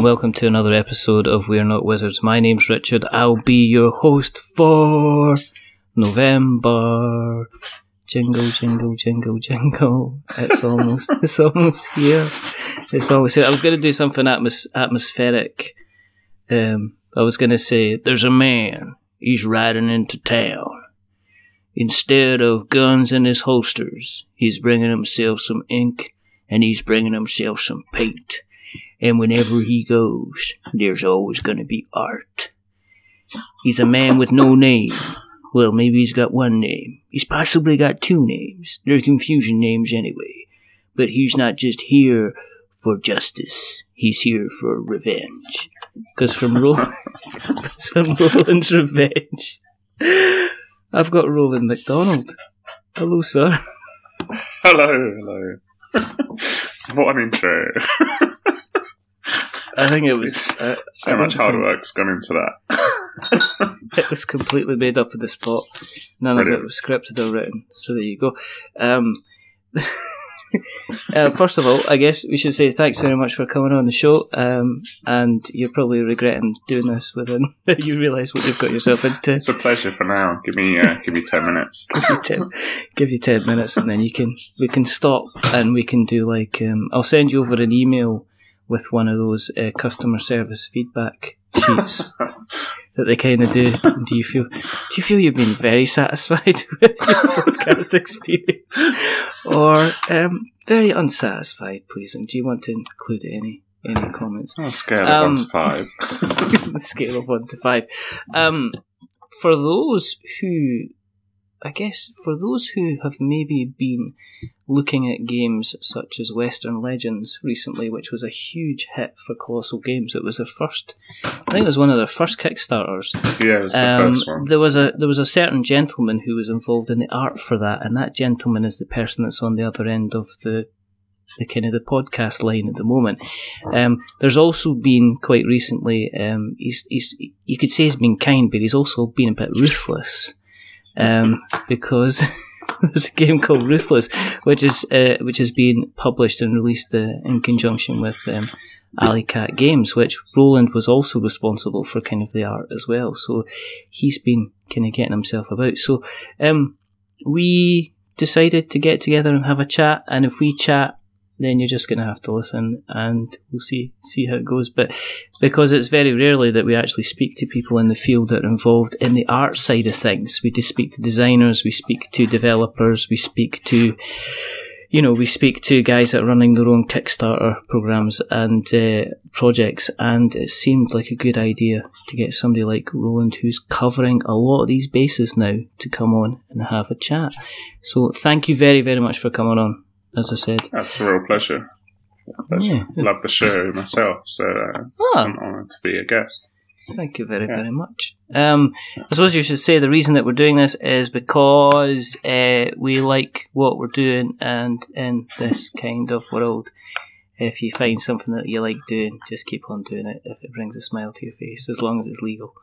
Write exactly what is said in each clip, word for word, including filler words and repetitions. Welcome to another episode of We Are Not Wizards. My name's Richard. I'll be your host for November. Jingle, jingle, jingle, jingle. It's almost, it's almost here. It's almost here. I was going to do something atmos- atmospheric. Um, I was going to say, there's a man. He's riding into town. Instead of guns in his holsters, he's bringing himself some ink and he's bringing himself some paint. And whenever he goes, there's always going to be art. He's a man with no name. Well, maybe he's got one name. He's possibly got two names. They're confusion names anyway. But he's not just here for justice. He's here for revenge. Because from, Roland, from Roland's revenge, I've got Roland MacDonald. Hello, sir. Hello, hello. What an intro. I think it was uh, so much hard work's gone into that. It was completely made up on the spot. None Brilliant. Of it was scripted or written. So there you go. Um, uh, first of all, I guess we should say thanks very much for coming on the show. Um, and you're probably regretting doing this within you realise what you've got yourself into. It's a pleasure for now. Give me, uh, give me ten minutes. give you ten. Give you ten minutes, and then you can we can stop and we can do like um, I'll send you over an email with one of those uh, customer service feedback sheets that they kind of do. Do you feel? Do you feel you've been very satisfied with your podcast experience, or um, very unsatisfied? Please, and do you want to include any any comments? On a scale of um, one to five. The scale of one to five. Um, for those who, I guess, for those who have maybe been looking at games such as Western Legends recently, which was a huge hit for Colossal Games. It was their first, I think it was one of their first Kickstarters. Yeah, it was the um, first one. There was, a, there was a certain gentleman who was involved in the art for that, and that gentleman is the person that's on the other end of the the kind of the podcast line at the moment. Um, there's also been, quite recently, um, he's, he's, you could say he's been kind, but he's also been a bit ruthless, um, because... There's a game called Ruthless, which is uh, which has been published and released uh, in conjunction with um, Alley Cat Games, which Roland was also responsible for kind of the art as well. So he's been kind of getting himself about. So um, we decided to get together and have a chat. And if we chat, then you're just going to have to listen, and we'll see see how it goes. But because it's very rarely that we actually speak to people in the field that are involved in the art side of things, we just speak to designers, we speak to developers, we speak to, you know, we speak to guys that are running their own Kickstarter programs and uh, projects, and it seemed like a good idea to get somebody like Roland, who's covering a lot of these bases now, to come on and have a chat. So thank you very, very much for coming on. As I said, that's a real pleasure. pleasure. Yeah. Love the show myself, so uh, oh. I'm honoured to be a guest. Thank you very, yeah. very much. Um, I suppose you should say the reason that we're doing this is because uh, we like what we're doing, and in this kind of world, if you find something that you like doing, just keep on doing it if it brings a smile to your face, as long as it's legal.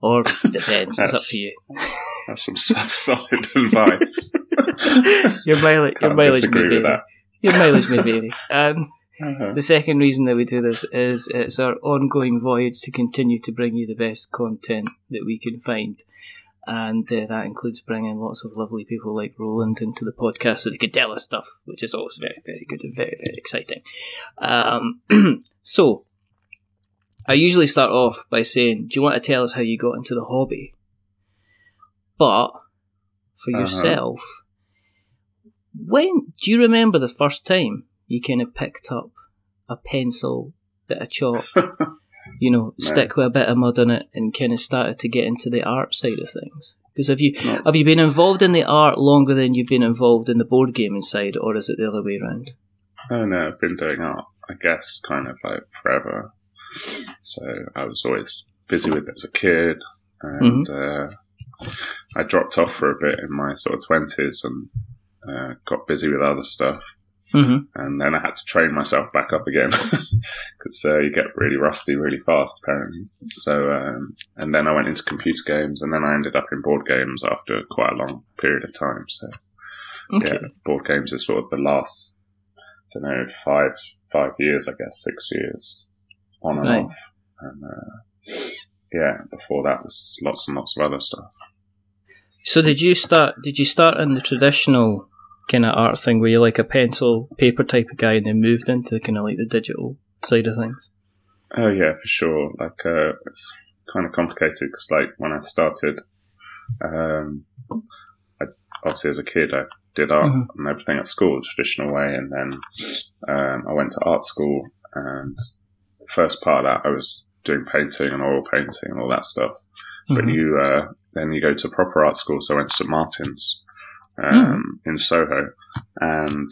Or depends, it's up to you. That's some solid advice. Your mileage, your mileage may vary. Your mileage may vary. Um, uh-huh. The second reason that we do this is it's our ongoing voyage to continue to bring you the best content that we can find, and uh, that includes bringing lots of lovely people like Roland into the podcast so they can tell us stuff, which is always very, very good and very, very exciting. Um, so, I usually start off by saying, "Do you want to tell us how you got into the hobby?" But for uh-huh. yourself. When do you remember the first time you kind of picked up a pencil, bit of chalk, you know, Man. stick with a bit of mud on it, and kind of started to get into the art side of things. Because have you no. have you been involved in the art longer than you've been involved in the board gaming side, or is it the other way around? Oh no, I've been doing art, I guess, kind of like forever. So I was always busy with it as a kid, and mm-hmm. uh, I dropped off for a bit in my sort of twenties and uh, got busy with other stuff. Mm-hmm. And then I had to train myself back up again because uh, you get really rusty really fast, apparently. So, um, and then I went into computer games, and then I ended up in board games after quite a long period of time. So, okay. yeah, board games is sort of the last, I don't know, five five years, I guess, six years on and right. off. And uh, yeah, before that was lots and lots of other stuff. So, did you start? Did you start in the traditional kind of art thing, where you like a pencil, paper type of guy, and then moved into kind of like the digital side of things? Oh yeah, for sure. Like uh, it's kind of complicated because, like, when I started, um, I, obviously as a kid I did art mm-hmm. and everything at school the traditional way, and then um, I went to art school, and the first part of that I was doing painting and oil painting and all that stuff. Mm-hmm. But you uh, then you go to proper art school, so I went to Saint Martin's. Um, mm. in Soho, and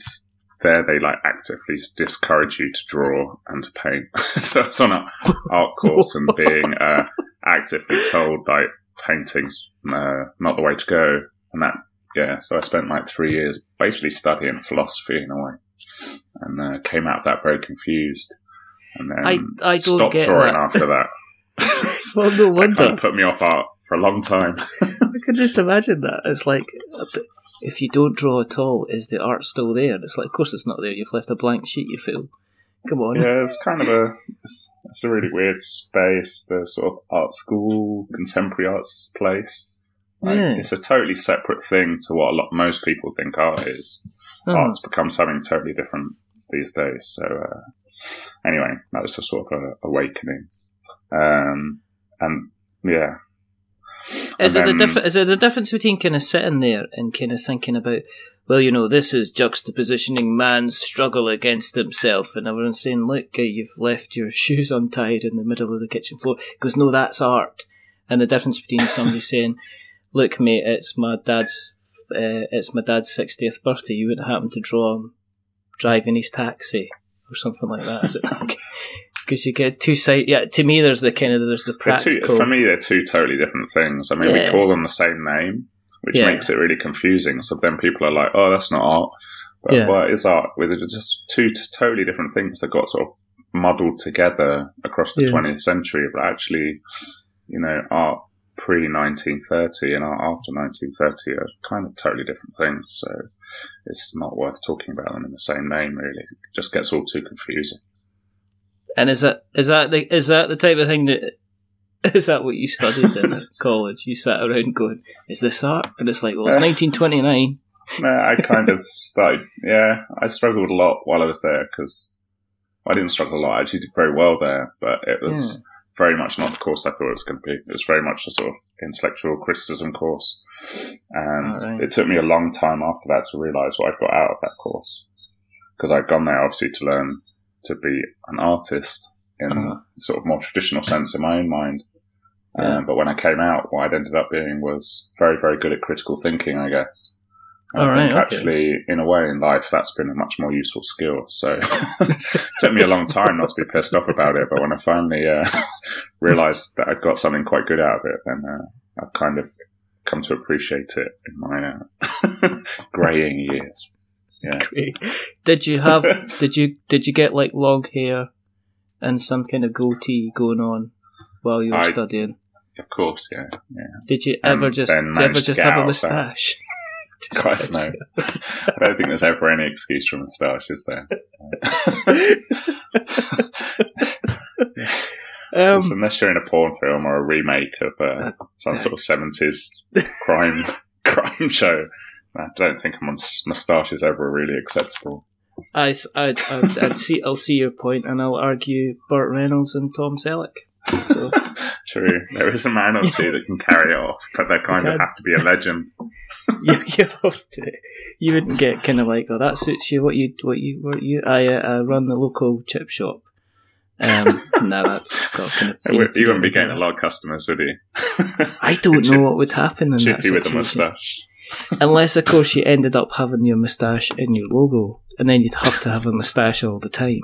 there they like actively discourage you to draw and to paint. So I was on an art course and being uh, actively told like painting's uh, not the way to go, and that yeah. So I spent like three years basically studying philosophy in a way, and uh, came out of that very confused, and then I, I don't stopped get drawing that. after that. Well, no wonder. That kind of put me off art for a long time. I could just imagine that. It's like, if you don't draw at all, is the art still there? It's like, of course it's not there. You've left a blank sheet, you fool. Come on. Yeah, it's kind of a it's a really weird space, the sort of art school, contemporary arts place. Like, yeah. It's a totally separate thing to what a lot most people think art is. Oh. Art's become something totally different these days. So uh, anyway, that was a sort of an awakening. Um, and yeah. Is it, then, the diff- is it the difference between kind of sitting there and kind of thinking about, well, you know, this is juxtapositioning man's struggle against himself, and everyone's saying, look, you've left your shoes untied in the middle of the kitchen floor. He goes, no, that's art. And the difference between somebody saying, look, mate, it's my dad's uh, it's my dad's sixtieth birthday. You wouldn't happen to draw him driving his taxi or something like that, is it? Because you get two sides. Yeah, to me, there's the kind of there's the practical. Two, for me, they're two totally different things. I mean, yeah. we call them the same name, which yeah. makes it really confusing. So then people are like, "Oh, that's not art," but yeah. well, it is art. They're just two totally different things that got sort of muddled together across the yeah. twentieth century. But actually, you know, art pre nineteen thirty and art after nineteen thirty are kind of totally different things. So it's not worth talking about them in the same name. Really, it just gets all too confusing. And is that is that the is that the type of thing that is that what you studied in college? You sat around going, "Is this art?" And it's like, "Well, it's nineteen twenty-nine." No, I kind of started. Yeah, I struggled a lot while I was there because well, I didn't struggle a lot. I actually did very well there, but it was yeah. very much not the course I thought it was going to be. It was very much a sort of intellectual criticism course, and right. it took me a long time after that to realise what I got out of that course, because I'd gone there obviously to learn to be an artist in uh-huh. sort of more traditional sense in my own mind. Yeah. Um, but when I came out, what I'd ended up being was very, very good at critical thinking, I guess. And All I right, think okay. actually, in a way, in life, that's been a much more useful skill. So it took me a long time not to be pissed off about it. But when I finally uh, realised that I'd got something quite good out of it, then uh, I've kind of come to appreciate it in my uh, greying years. Yeah. Great. Did you have? did you did you get like long hair and some kind of goatee going on while you were I, studying? Of course, yeah. yeah. Did you ever um, just? Did you ever just have a moustache? Christ no! I don't think there's ever any excuse for a moustache, is there? um, unless you're in a porn film or a remake of uh, some sort of seventies crime crime show. I don't think a moustache is ever really acceptable. I, th- I'd, I'd, I'd see, I'll see your point, and I'll argue Burt Reynolds and Tom Selleck. So. True. There is a man or two that can carry it off, but they kind of have to be a legend. you, you have to. You wouldn't get kind of like, oh, that suits you. What you, what you, what you? I, uh, I run the local chip shop. Um, no, that's got kind of. You wouldn't be getting that. A lot of customers, would you? I don't know what would happen in that situation. Chippy with a moustache. Unless, of course, you ended up having your moustache in your logo, and then you'd have to have a moustache all the time,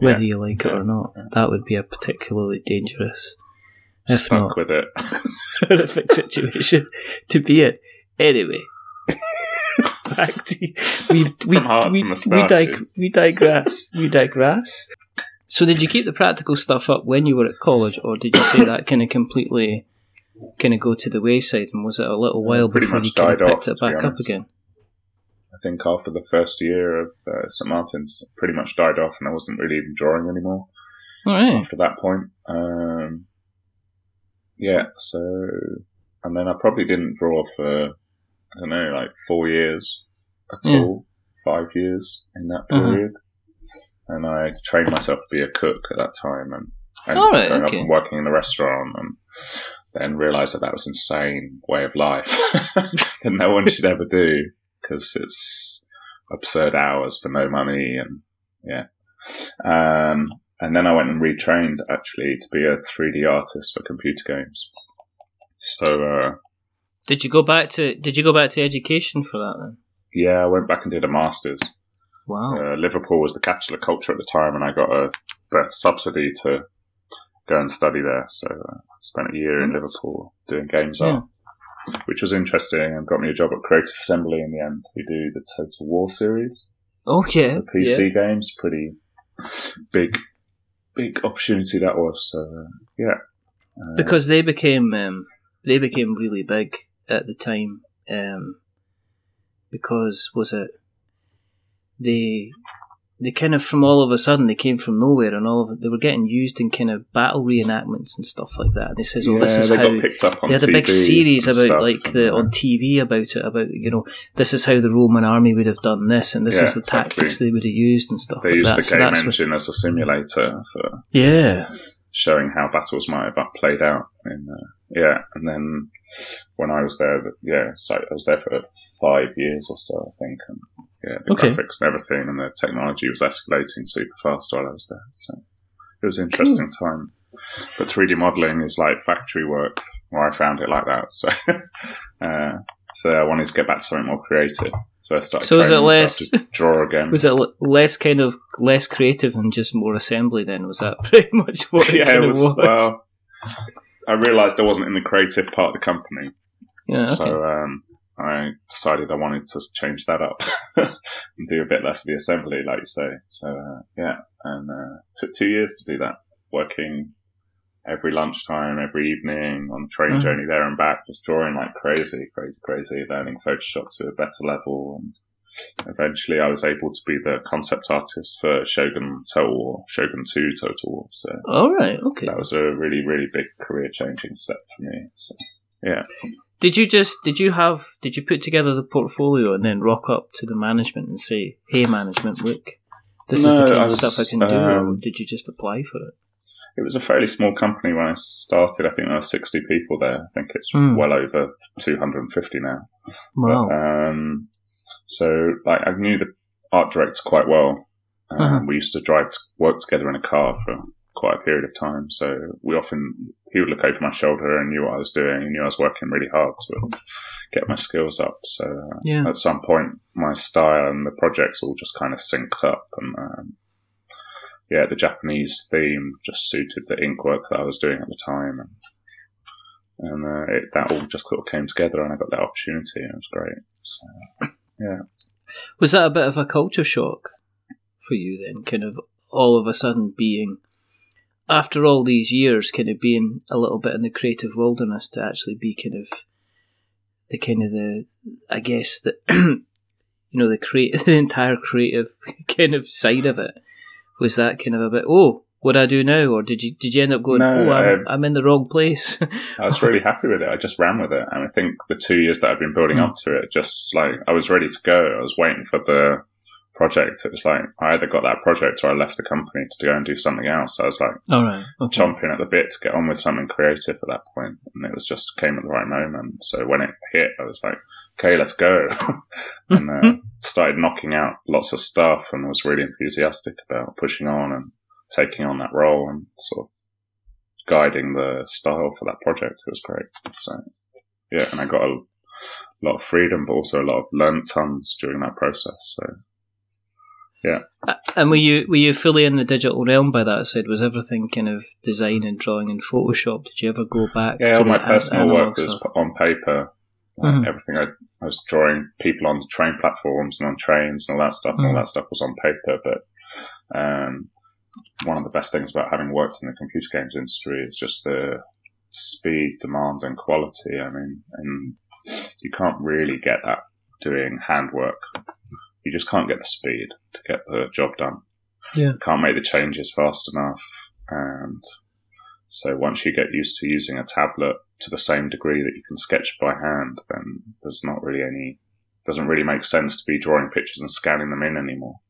whether yeah, you like yeah, it or not. Yeah. That would be a particularly dangerous, if stuck not, with it, horrific situation to be in. Anyway, back to we've, we we we, we, dig, we digress. We digress. So, did you keep the practical stuff up when you were at college, or did you say that kind of completely? Kind of go to the wayside, and was it a little while Pretty before you kind of picked off, it back up again? I think after the first year of uh, Saint Martin's, it pretty much died off, and I wasn't really even drawing anymore. All right. After that point, um, yeah. So, and then I probably didn't draw for I don't know, like four years at yeah. all, five years in that period. Mm-hmm. And I trained myself to be a cook at that time, and, and all right, going okay. up and working in a restaurant and. Then realised that that was an insane way of life that no one should ever do because it's absurd hours for no money and yeah. Um, and then I went and retrained actually to be a three D artist for computer games. So uh, did you go back to did you go back to education for that then? Yeah, I went back and did a master's. Wow. Uh, Liverpool was the capital of culture at the time, and I got a, a subsidy to go and study there. So I uh, spent a year in Liverpool doing games yeah. art, which was interesting and got me a job at Creative Assembly in the end. We do the Total War series. Oh, yeah. The P C yeah. games. Pretty big, big opportunity that was. So, uh, yeah. Uh, because they became, um, they became really big at the time. Um, because, was it, they... They kind of, from all of a sudden, they came from nowhere, and all of it, they were getting used in kind of battle reenactments and stuff like that. And they says, "Oh, yeah, this is they how." Got picked up on they had T V a big series about, like, the on T V about it, about you know, this is how the Roman army would have done this, and this yeah, is the exactly. tactics they would have used and stuff. They like used that. the so game engine what, as a simulator for yeah, showing how battles might have played out. In, uh, yeah, and then when I was there, yeah, so I was there for five years or so, I think. And, Yeah, the okay. graphics and everything, and the technology was escalating super fast while I was there. So it was an interesting cool. time. But three D modelling is like factory work, or I found it like that. So, uh, so I wanted to get back to something more creative. So I started. So was it less to draw again? Was it l- less kind of less creative and just more assembly? Then was that pretty much what it, yeah, kind it was, of was? Well, I realised I wasn't in the creative part of the company. Yeah. Okay. So. Um, I decided I wanted to change that up and do a bit less of the assembly, like you say. So, uh, yeah, and uh, took two years to do that, working every lunchtime, every evening, on the train mm-hmm. journey there and back, just drawing like crazy, crazy, crazy, learning Photoshop to a better level. And eventually I was able to be the concept artist for Shogun Total War, Shogun two Total War. So all right, okay. That was a really, really big career-changing step for me. So, yeah. Did you just, did you have, did you put together the portfolio and then rock up to the management and say, hey management, look, this no, is the kind was, of stuff I can um, do, or did you just apply for it? It was a fairly small company when I started. I think there were sixty people there. I think it's mm. well over two hundred fifty now. Wow. But, um, so like, I knew the art director quite well. Um, uh-huh. We used to drive to work together in a car for quite a period of time, so we often he would look over my shoulder and knew what I was doing and knew I was working really hard to get my skills up, so uh, yeah. at some point my style and the projects all just kind of synced up, and um, yeah the Japanese theme just suited the ink work that I was doing at the time, and, and uh, it, that all just sort of came together and I got that opportunity and it was great. So yeah, was that a bit of a culture shock for you then, kind of all of a sudden being after all these years, kind of being a little bit in the creative wilderness, to actually be kind of the kind of the, I guess the, you know, the create the entire creative kind of side of it, was that kind of a bit? Oh, what do I do now? Or did you did you end up going? No, oh, I'm, I, I'm in the wrong place. I was really happy with it. I just ran with it, and I think the two years that I've been building mm. up to it, just like I was ready to go. I was waiting for the project. It was like, I either got that project or I left the company to go and do something else. I was like oh, right. okay. chomping at the bit to get on with something creative at that point. And it was just came at the right moment. So when it hit, I was like, okay, let's go. and uh, started knocking out lots of stuff and was really enthusiastic about pushing on and taking on that role and sort of guiding the style for that project. It was great. So yeah, and I got a lot of freedom, but also a lot of learned tons during that process. So yeah. And were you were you fully in the digital realm by that side? Was everything kind of design and drawing in Photoshop? Did you ever go back? Yeah, to all my personal work was stuff? on paper. Like mm-hmm. Everything I, I was drawing people on train platforms and on trains and all that stuff. Mm-hmm. And all that stuff was on paper, but. Um, One of the best things about having worked in the computer games industry is just the speed, demand, and quality. I mean, and you can't really get that doing handwork. You just can't get the speed to get the job done. Yeah. You can't make the changes fast enough. And so once you get used to using a tablet to the same degree that you can sketch by hand, then there's not really any, doesn't really make sense to be drawing pictures and scanning them in anymore.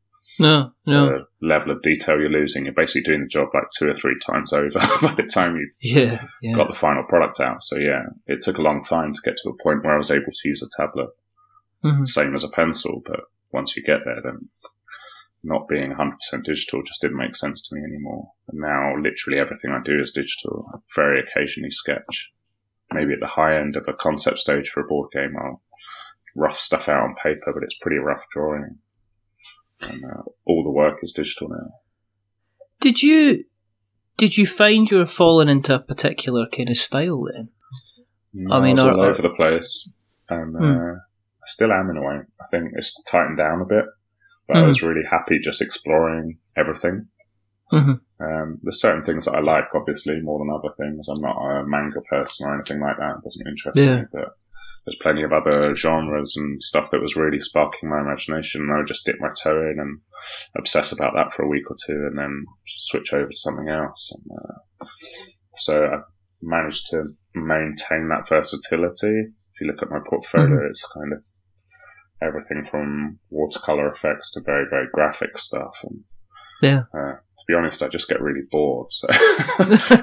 No, no. The level of detail you're losing, you're basically doing the job like two or three times over by the time you yeah, yeah. got the final product out. So yeah, it took a long time to get to the point where I was able to use a tablet, mm-hmm. same as a pencil. But once you get there, then not being one hundred percent digital just didn't make sense to me anymore. And now literally everything I do is digital. I very occasionally sketch. Maybe at the high end of a concept stage for a board game, I'll rough stuff out on paper, but it's pretty rough drawing. And uh, all the work is digital now. Did you did you find you were falling into a particular kind of style then? No, I mean, I was all or, over the place, and hmm. uh, I still am in a way. I think it's tightened down a bit, but mm-hmm. I was really happy just exploring everything. Mm-hmm. Um, there's certain things that I like, obviously, more than other things. I'm not a manga person or anything like that. It doesn't interest yeah. me, but. There's plenty of other genres and stuff that was really sparking my imagination. And I would just dip my toe in and obsess about that for a week or two and then switch over to something else. And, uh, so I managed to maintain that versatility. If you look at my portfolio, mm-hmm. it's kind of everything from watercolor effects to very, very graphic stuff. And, yeah. Uh, be honest, I just get really bored. So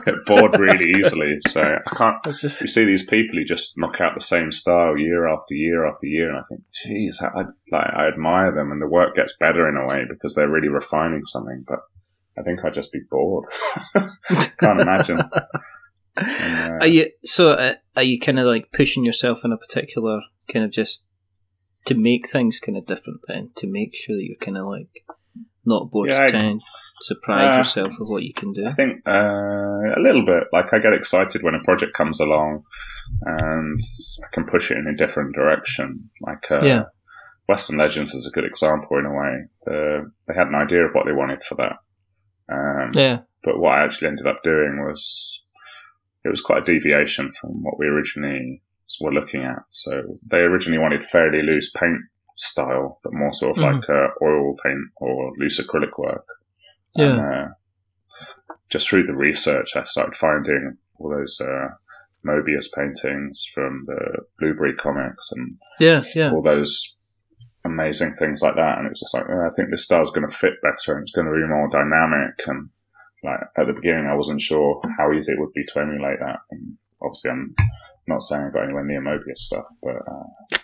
get bored really easily. So I can't. I just, you see these people who just knock out the same style year after year after year, and I think, geez, I, I, like, I admire them, and the work gets better in a way because they're really refining something. But I think I'd just be bored. Can't imagine. And, uh, are you so? Uh, are you kind of like pushing yourself in a particular kind of just to make things kind of different, then to make sure that you're kind of like not bored yeah, to I, surprise uh, yourself with what you can do? I think uh, a little bit. Like, I get excited when a project comes along and I can push it in a different direction. Like, uh, yeah. Western Legends is a good example in a way. Uh, they had an idea of what they wanted for that. Um, yeah. But what I actually ended up doing was, it was quite a deviation from what we originally were looking at. So they originally wanted fairly loose paint style, but more sort of mm. like uh, oil paint or loose acrylic work. Yeah. And, uh, just through the research, I started finding all those uh, Mœbius paintings from the Blueberry comics and yeah, yeah. all those amazing things like that. And it was just like, oh, I think this style's going to fit better and it's going to be more dynamic. And like at the beginning, I wasn't sure how easy it would be to emulate that. And obviously, I'm not saying I got anywhere near Mœbius stuff, but uh,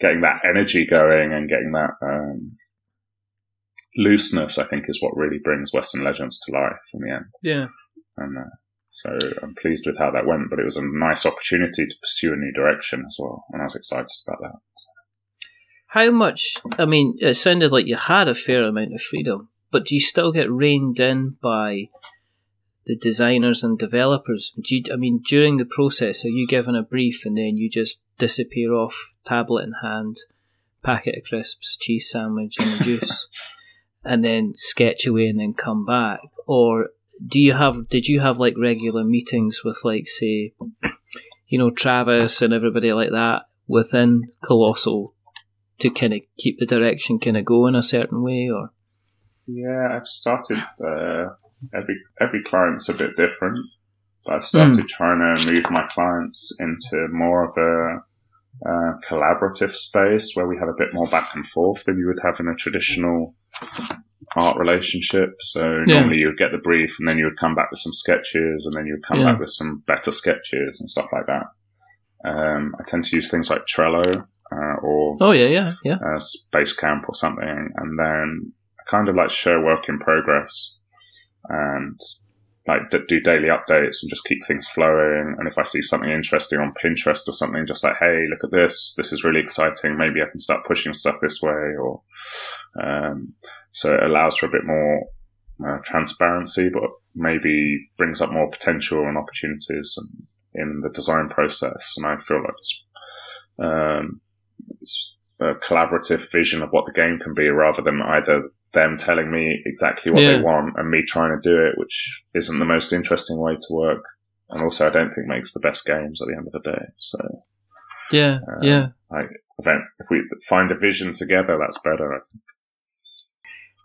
getting that energy going and getting that... Um, looseness, I think, is what really brings Western Legends to life in the end. Yeah. And uh, so I'm pleased with how that went, but it was a nice opportunity to pursue a new direction as well, and I was excited about that. How much, I mean, it sounded like you had a fair amount of freedom, but do you still get reined in by the designers and developers? Do you, I mean, during the process, are you given a brief and then you just disappear off, tablet in hand, packet of crisps, cheese sandwich and a juice? And then sketch away and then come back? Or do you have, did you have like regular meetings with like, say, you know, Travis and everybody like that within Colossal to kind of keep the direction kind of going a certain way? Or yeah, I've started, uh, every, every client's a bit different, but I've started mm. trying to move my clients into more of a, uh, collaborative space where we have a bit more back and forth than you would have in a traditional art relationship. So yeah. Normally you'd get the brief and then you would come back with some sketches and then you would come yeah. back with some better sketches and stuff like that. Um, I tend to use things like Trello uh, or oh yeah, yeah, yeah. Uh, Space Camp or something. And then I kind of like show work in progress and like d- do daily updates and just keep things flowing. And if I see something interesting on Pinterest or something, just like, hey, look at this. This is really exciting. Maybe I can start pushing stuff this way. Or um, so it allows for a bit more uh, transparency, but maybe brings up more potential and opportunities and, in the design process. And I feel like it's, um, it's a collaborative vision of what the game can be rather than either them telling me exactly what yeah. they want and me trying to do it, which isn't the most interesting way to work. And also I don't think makes the best games at the end of the day. So yeah, um, yeah. Like if we find a vision together, that's better, I think.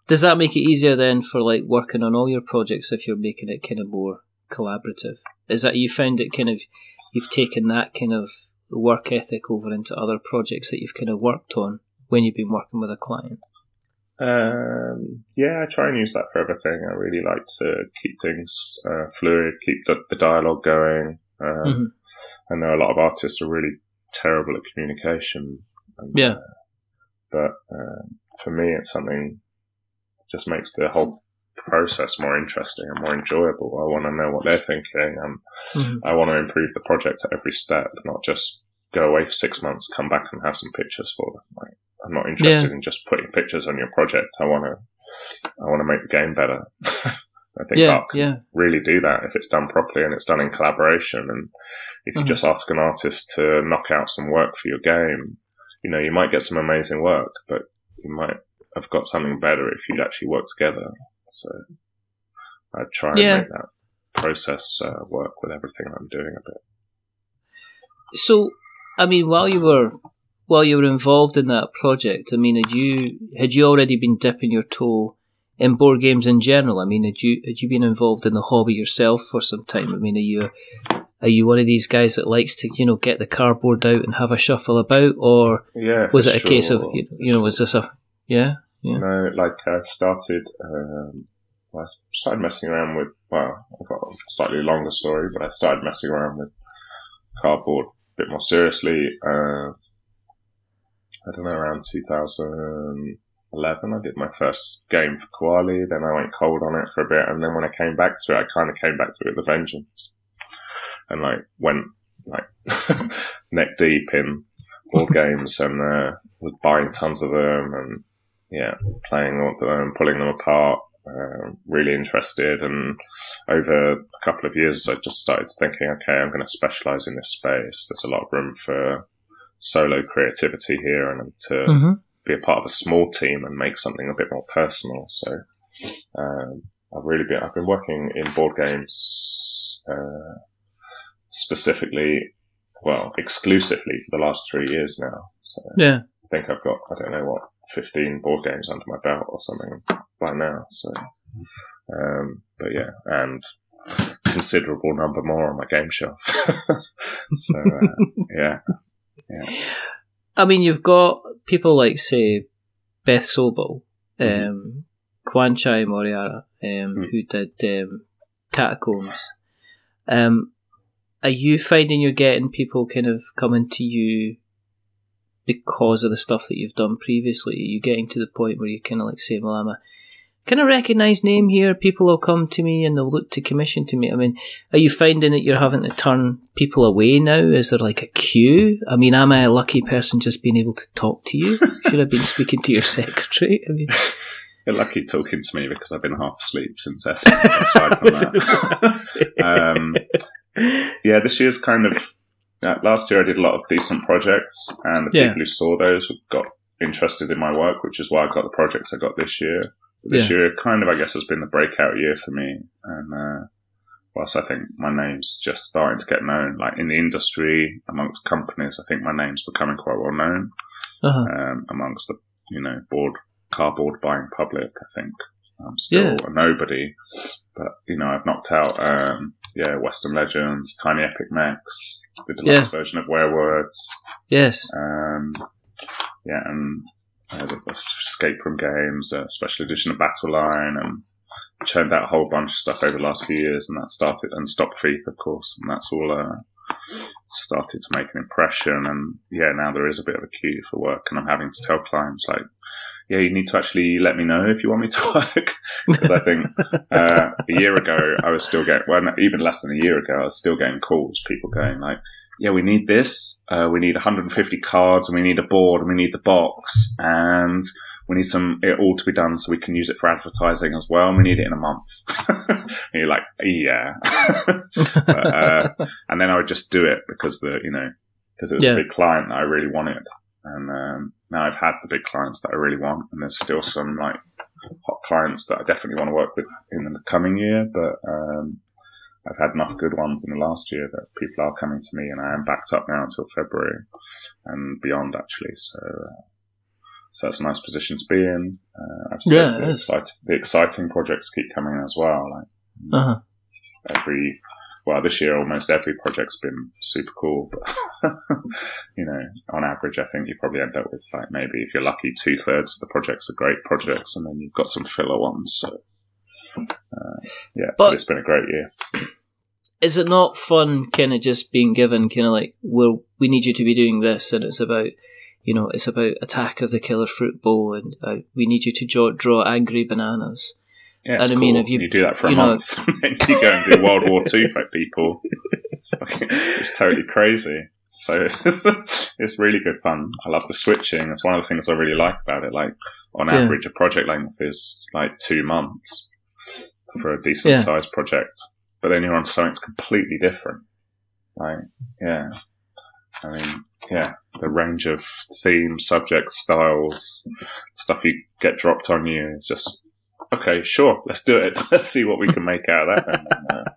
Does that make it easier then for like working on all your projects if you're making it kind of more collaborative? Is that you found it kind of, you've taken that kind of work ethic over into other projects that you've kind of worked on when you've been working with a client? Um, yeah, I try and use that for everything. I really like to keep things uh, fluid, keep the, the dialogue going. Um, mm-hmm. I know a lot of artists are really terrible at communication. And, yeah. Uh, but uh, for me, it's something just makes the whole process more interesting and more enjoyable. I want to know what they're thinking and mm-hmm. I want to improve the project at every step, not just go away for six months, come back and have some pictures for them. Like, I'm not interested yeah. in just putting pictures on your project. I want to I want to make the game better. I think yeah, art can yeah. really do that if it's done properly and it's done in collaboration. And if you mm-hmm. just ask an artist to knock out some work for your game, you know, you might get some amazing work, but you might have got something better if you'd actually work together. So I try and yeah. make that process uh, work with everything I'm doing a bit. So, I mean, while you were while you were involved in that project, I mean, had you had you already been dipping your toe in board games in general? I mean, had you had you been involved in the hobby yourself for some time? I mean, are you are you one of these guys that likes to, you know, get the cardboard out and have a shuffle about, or yeah, was it a sure. case of, you know, was this a yeah? Yeah. You know, like I started, um, I started messing around with, well, I've got a slightly longer story, but I started messing around with cardboard a bit more seriously. Uh, I don't know, around two thousand eleven, I did my first game for Kuali, then I went cold on it for a bit. And then when I came back to it, I kind of came back to it with a vengeance and like went like neck deep in board games and uh, was buying tons of them and, yeah, playing all of them, pulling them apart, uh, really interested. And over a couple of years, I just started thinking, okay, I'm going to specialize in this space. There's a lot of room for solo creativity here and to mm-hmm. be a part of a small team and make something a bit more personal. So um, I've really been, I've been working in board games uh, specifically, well, exclusively for the last three years now. So yeah. I think I've got, I don't know what, fifteen board games under my belt or something by now. So, um, but yeah, and considerable number more on my game shelf. so, uh, yeah. yeah. I mean, you've got people like, say, Beth Sobel, um, mm-hmm. Kwan Chai Moriara, um, mm-hmm. who did um, Catacombs. Um, are you finding you're getting people kind of coming to you because of the stuff that you've done previously? You're getting to the point where you kind of like say, well, I'm a kind of recognised name here. People will come to me and they'll look to commission to me. I mean, are you finding that you're having to turn people away now? Is there like a queue? I mean, am I a lucky person just being able to talk to you? Should I have been speaking to your secretary? I mean, you're lucky talking to me because I've been half asleep since Essen. Aside from that. um, yeah, this year's kind of... Uh, last year I did a lot of decent projects and the yeah. people who saw those got interested in my work, which is why I got the projects I got this year. This yeah. year kind of, I guess, has been the breakout year for me. And uh, whilst I think my name's just starting to get known, like in the industry, amongst companies, I think my name's becoming quite well known uh-huh. um, amongst the, you know, board, cardboard buying public, I think. I'm still yeah. a nobody, but, you know, I've knocked out, um, yeah, Western Legends, Tiny Epic Max, the deluxe yeah. version of Werewords. Yes. Um, yeah, and uh, escape room games, a special edition of Battleline, and churned out a whole bunch of stuff over the last few years, and that started, and Stop Thief, of course, and that's all uh, started to make an impression. And yeah, now there is a bit of a queue for work, and I'm having to tell clients, like, yeah, you need to actually let me know if you want me to work, because I think uh, a year ago I was still getting, well, even less than a year ago, I was still getting calls, people going like, yeah, we need this, uh, we need one hundred fifty cards, and we need a board, and we need the box, and we need some it all to be done so we can use it for advertising as well, and we need it in a month. And you're like, yeah. But, uh, and then I would just do it because the you know because it was yeah. a big client that I really wanted, and um, now I've had the big clients that I really want, and there's still some like hot clients that I definitely want to work with in the coming year, but um, I've had enough good ones in the last year that people are coming to me, and I am backed up now until February and beyond, actually. So. Uh, So that's a nice position to be in. Uh, I just yeah, the, exciting, the exciting projects keep coming as well. Like uh-huh. every, well, this year almost every project's been super cool. But you know, on average, I think you probably end up with like maybe, if you're lucky, two thirds of the projects are great projects, and then you've got some filler ones. So uh, yeah, but, but it's been a great year. Is it not fun, kind of just being given, kind of like, well, we need you to be doing this, and it's about. You know, it's about Attack of the Killer Fruit Bowl, and uh, we need you to draw, draw angry bananas. Yeah, it's and, I mean, cool. if you, you do that for a month, and you go and do World War Two for people. It's, fucking, it's totally crazy. So it's, it's really good fun. I love the switching. It's one of the things I really like about it. Like, on average, yeah. a project length is like two months for a decent yeah. sized project, but then you're on something completely different. Like, yeah. I mean, yeah, the range of themes, subjects, styles, stuff you get dropped on you. It's just, okay, sure, let's do it. Let's see what we can make out of that.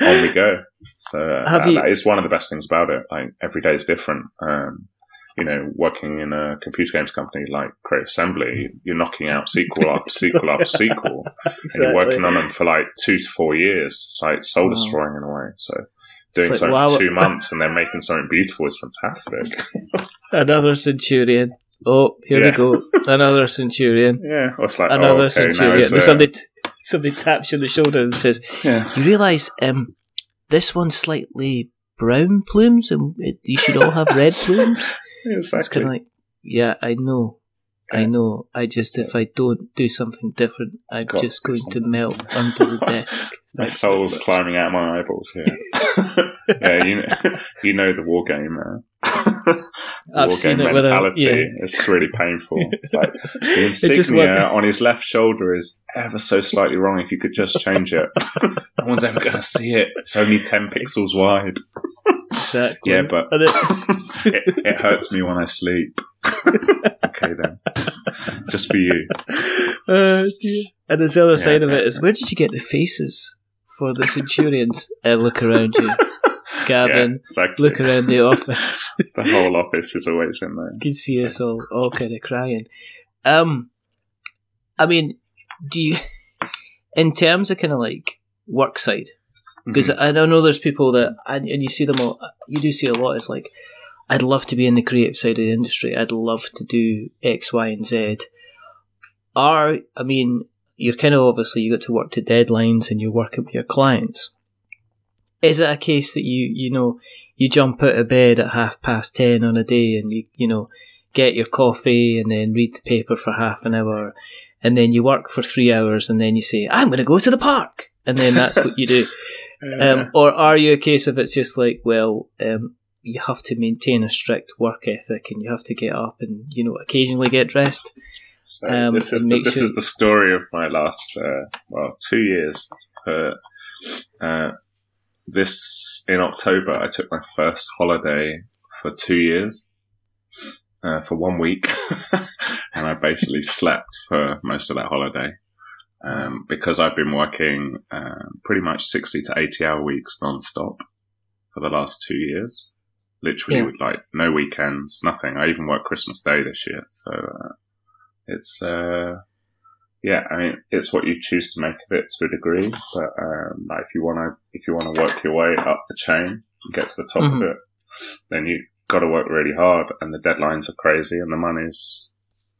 And uh, on we go. So uh, that, you- that is one of the best things about it. Like, every day is different. Um, you know, working in a computer games company like Creative Assembly, you're knocking out sequel after sequel after sequel. Exactly. And you're working on them for like two to four years. It's like soul destroying wow. in a way, so... Doing like, something wow. for two months and then making something beautiful is fantastic. Another Centurion. Oh, here yeah. we go. Another Centurion. Yeah, well, it's like, another oh, okay, Centurion. Now somebody, t- somebody taps you on the shoulder and says, yeah. you realise um, this one's slightly brown plumes and it, you should all have red plumes? Yeah, exactly. It's kind of like, yeah, I know. Yeah. I know. I just, if I don't do something different, I'm God, just going to melt under the desk. My Thanks soul's climbing out of my eyeballs here. Yeah, you know, you know the war game. Uh, I've war game mentality. It a, yeah. It's really painful. It's like, the insignia on his left shoulder is ever so slightly wrong. If you could just change it, no one's ever going to see it. It's only ten pixels wide. Exactly. Yeah, but it, it hurts me when I sleep. Okay, then. Just for you. Oh, dear. And the other yeah, side of it is, where did you get the faces for the Centurions? And look around you. Gavin, yeah, exactly. Look around the office. The whole office is always in there. You can see us all, all kind of crying. Um, I mean, do you, in terms of kind of like work side, because mm-hmm. I know there's people that, and you see them all, you do see a lot, it's like, I'd love to be in the creative side of the industry. I'd love to do X, Y, and Z. Are, I mean, you're kind of obviously, you got to work to deadlines and you're working with your clients. Is it a case that you, you know, you jump out of bed at half past ten on a day and you, you know, get your coffee and then read the paper for half an hour and then you work for three hours and then you say, I'm going to go to the park. And then that's what you do. Yeah. Um, or are you a case of it's just like, well, um, you have to maintain a strict work ethic and you have to get up and, you know, occasionally get dressed. So um, this is the, this sure- is the story of my last, uh, well, two years. Uh, uh, this, in October, I took my first holiday for two years, uh, for one week. And I basically slept for most of that holiday. Um, because I've been working, uh, pretty much sixty to eighty hour weeks non-stop for the last two years. Literally, yeah. with like no weekends, nothing. I even work Christmas Day this year, so uh, it's uh, yeah. I mean, it's what you choose to make of it to a degree. But um, like if you want to, if you want to work your way up the chain and get to the top mm-hmm. of it, then you got to work really hard, and the deadlines are crazy, and the money's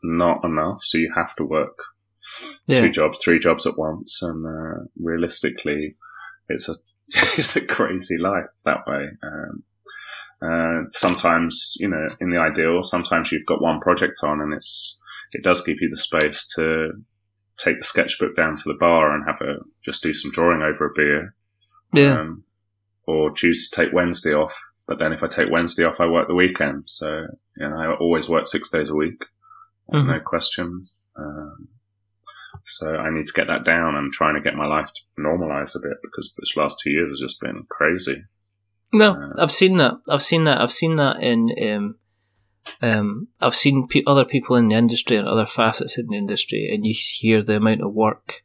not enough, so you have to work yeah. two jobs, three jobs at once, and uh, realistically, it's a it's a crazy life that way. Um, uh, sometimes, you know, in the ideal, sometimes you've got one project on, and it's it does give you the space to take the sketchbook down to the bar and have a just do some drawing over a beer, yeah, um, or choose to take Wednesday off. But then if I take Wednesday off, I work the weekend. So, you know, I always work six days a week. Mm-hmm. No question. Um, so I need to get that down. I'm trying to get my life to normalize a bit because this last two years has just been crazy. No, uh, I've seen that. I've seen that. I've seen that in, um, um, I've seen pe- other people in the industry and other facets in the industry, and you hear the amount of work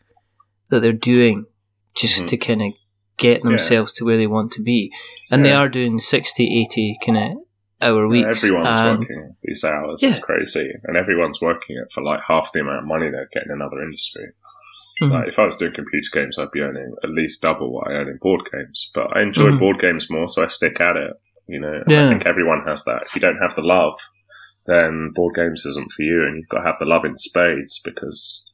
that they're doing just mm-hmm. to kind of get themselves yeah. to where they want to be, and yeah. they are doing sixty, eighty kind of hour weeks. Yeah, everyone's and, working these hours. Yeah. It's crazy, and everyone's working it for like half the amount of money they're getting in other industry. Mm-hmm. Like if I was doing computer games, I'd be earning at least double what I earn in board games. But I enjoy mm-hmm. board games more, so I stick at it. You know, yeah. I think everyone has that. If you don't have the love, then board games isn't for you, and you've got to have the love in spades because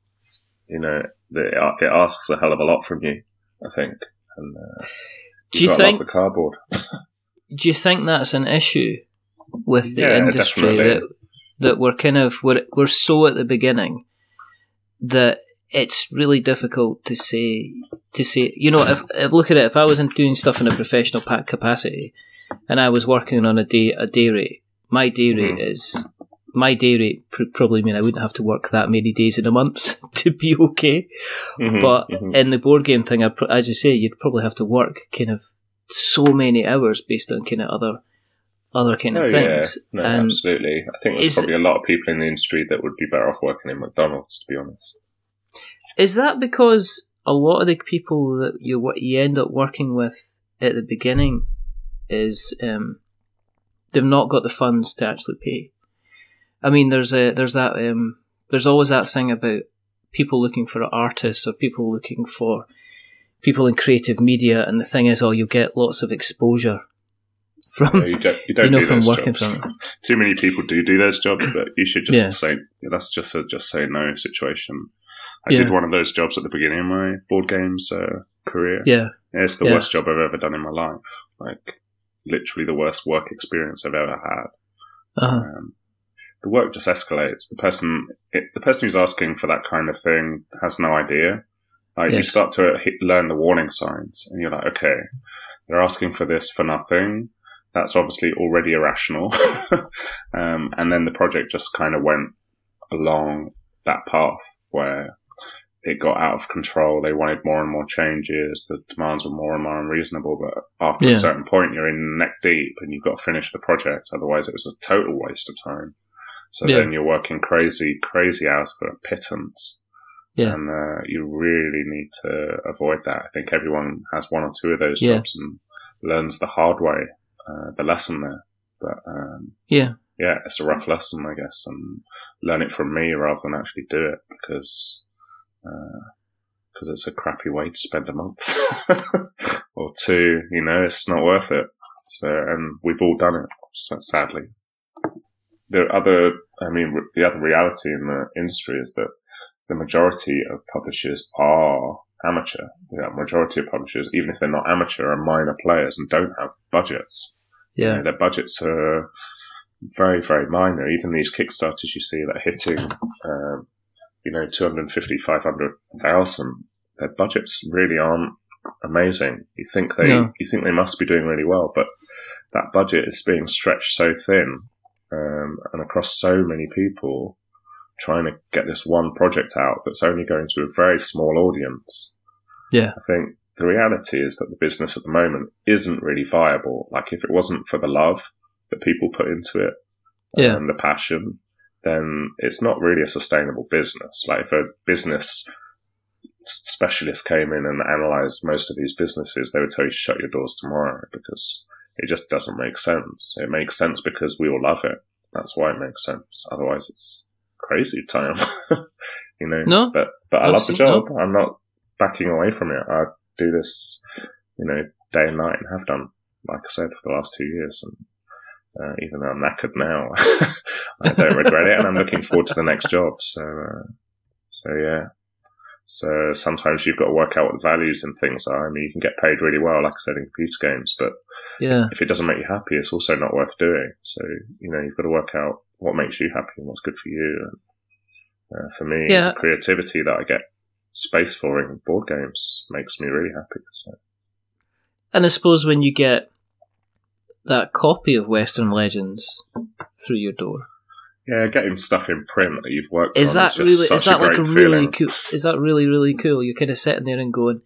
you know it asks a hell of a lot from you, I think. And, uh, do you think the cardboard? Do you think that's an issue with the yeah, industry definitely. that that we're kind of we're we're so at the beginning that it's really difficult to say to say you know if if look at it, if I wasn't doing stuff in a professional capacity and I was working on a day a day rate, my day rate mm. is my day rate pr- probably mean I wouldn't have to work that many days in a month to be okay. Mm-hmm, but mm-hmm. in the board game thing, I pr- as you say, you'd probably have to work kind of so many hours based on kind of other other kind of oh, things. Yeah. No, um, absolutely. I think there's is, probably a lot of people in the industry that would be better off working in McDonald's, to be honest. Is that because a lot of the people that you you end up working with at the beginning is um, they've not got the funds to actually pay? I mean, there's a there's that um, there's always that thing about people looking for artists or people looking for people in creative media, and the thing is, oh, you get lots of exposure from yeah, you don't, you don't you know, do from those working jobs. From Too many people do do those jobs, but you should just yeah. say that's just a just say no situation. I yeah. did one of those jobs at the beginning of my board games uh, career. Yeah, yeah it's the yeah. worst job I've ever done in my life. Like literally the worst work experience I've ever had. Uh-huh. Um, The work just escalates. The person, it, the person who's asking for that kind of thing has no idea. Like yes. you start to hit, learn the warning signs, and you're like, okay, they're asking for this for nothing. That's obviously already irrational. um, and then the project just kind of went along that path where it got out of control. They wanted more and more changes. The demands were more and more unreasonable. But after yeah. a certain point, you're in neck deep, and you've got to finish the project. Otherwise, it was a total waste of time. So yeah. then you're working crazy, crazy hours for a pittance. Yeah. And uh, you really need to avoid that. I think everyone has one or two of those yeah. jobs and learns the hard way, uh, the lesson there. But um, yeah. yeah, it's a rough lesson, I guess, and learn it from me rather than actually do it because uh, cause it's a crappy way to spend a month or two. You know, it's not worth it. So, and we've all done it, so sadly. The other, I mean, the other reality in the industry is that the majority of publishers are amateur. The majority of publishers, even if they're not amateur, are minor players and don't have budgets. Yeah. You know, their budgets are very, very minor. Even these Kickstarters you see that are hitting, um, you know, two hundred fifty, five hundred thousand, their budgets really aren't amazing. You think they, no. you think they must be doing really well, but that budget is being stretched so thin. Um, and across so many people trying to get this one project out that's only going to a very small audience. Yeah. I think the reality is that the business at the moment isn't really viable. Like if it wasn't for the love that people put into it yeah. and the passion, then it's not really a sustainable business. Like if a business specialist came in and analysed most of these businesses, they would tell you to shut your doors tomorrow because it just doesn't make sense. It makes sense because we all love it. That's why it makes sense. Otherwise, it's crazy time, you know. No, but but I love the job. No. I'm not backing away from it. I do this, you know, day and night, and have done, like I said, for the last two years. And uh, even though I'm knackered now, I don't regret it, and I'm looking forward to the next job. So, uh, so yeah. So sometimes you've got to work out what the values and things are. I mean, you can get paid really well, like I said, in computer games, but yeah, if it doesn't make you happy, it's also not worth doing. So, you know, you've got to work out what makes you happy and what's good for you. And uh, for me, yeah. the creativity that I get space for in board games makes me really happy. So. And I suppose when you get that copy of Western Legends through your door, yeah, getting stuff in print that you've worked is on that is really, is that a like a really feeling. Cool? Is that really, really cool? You're kind of sitting there and going,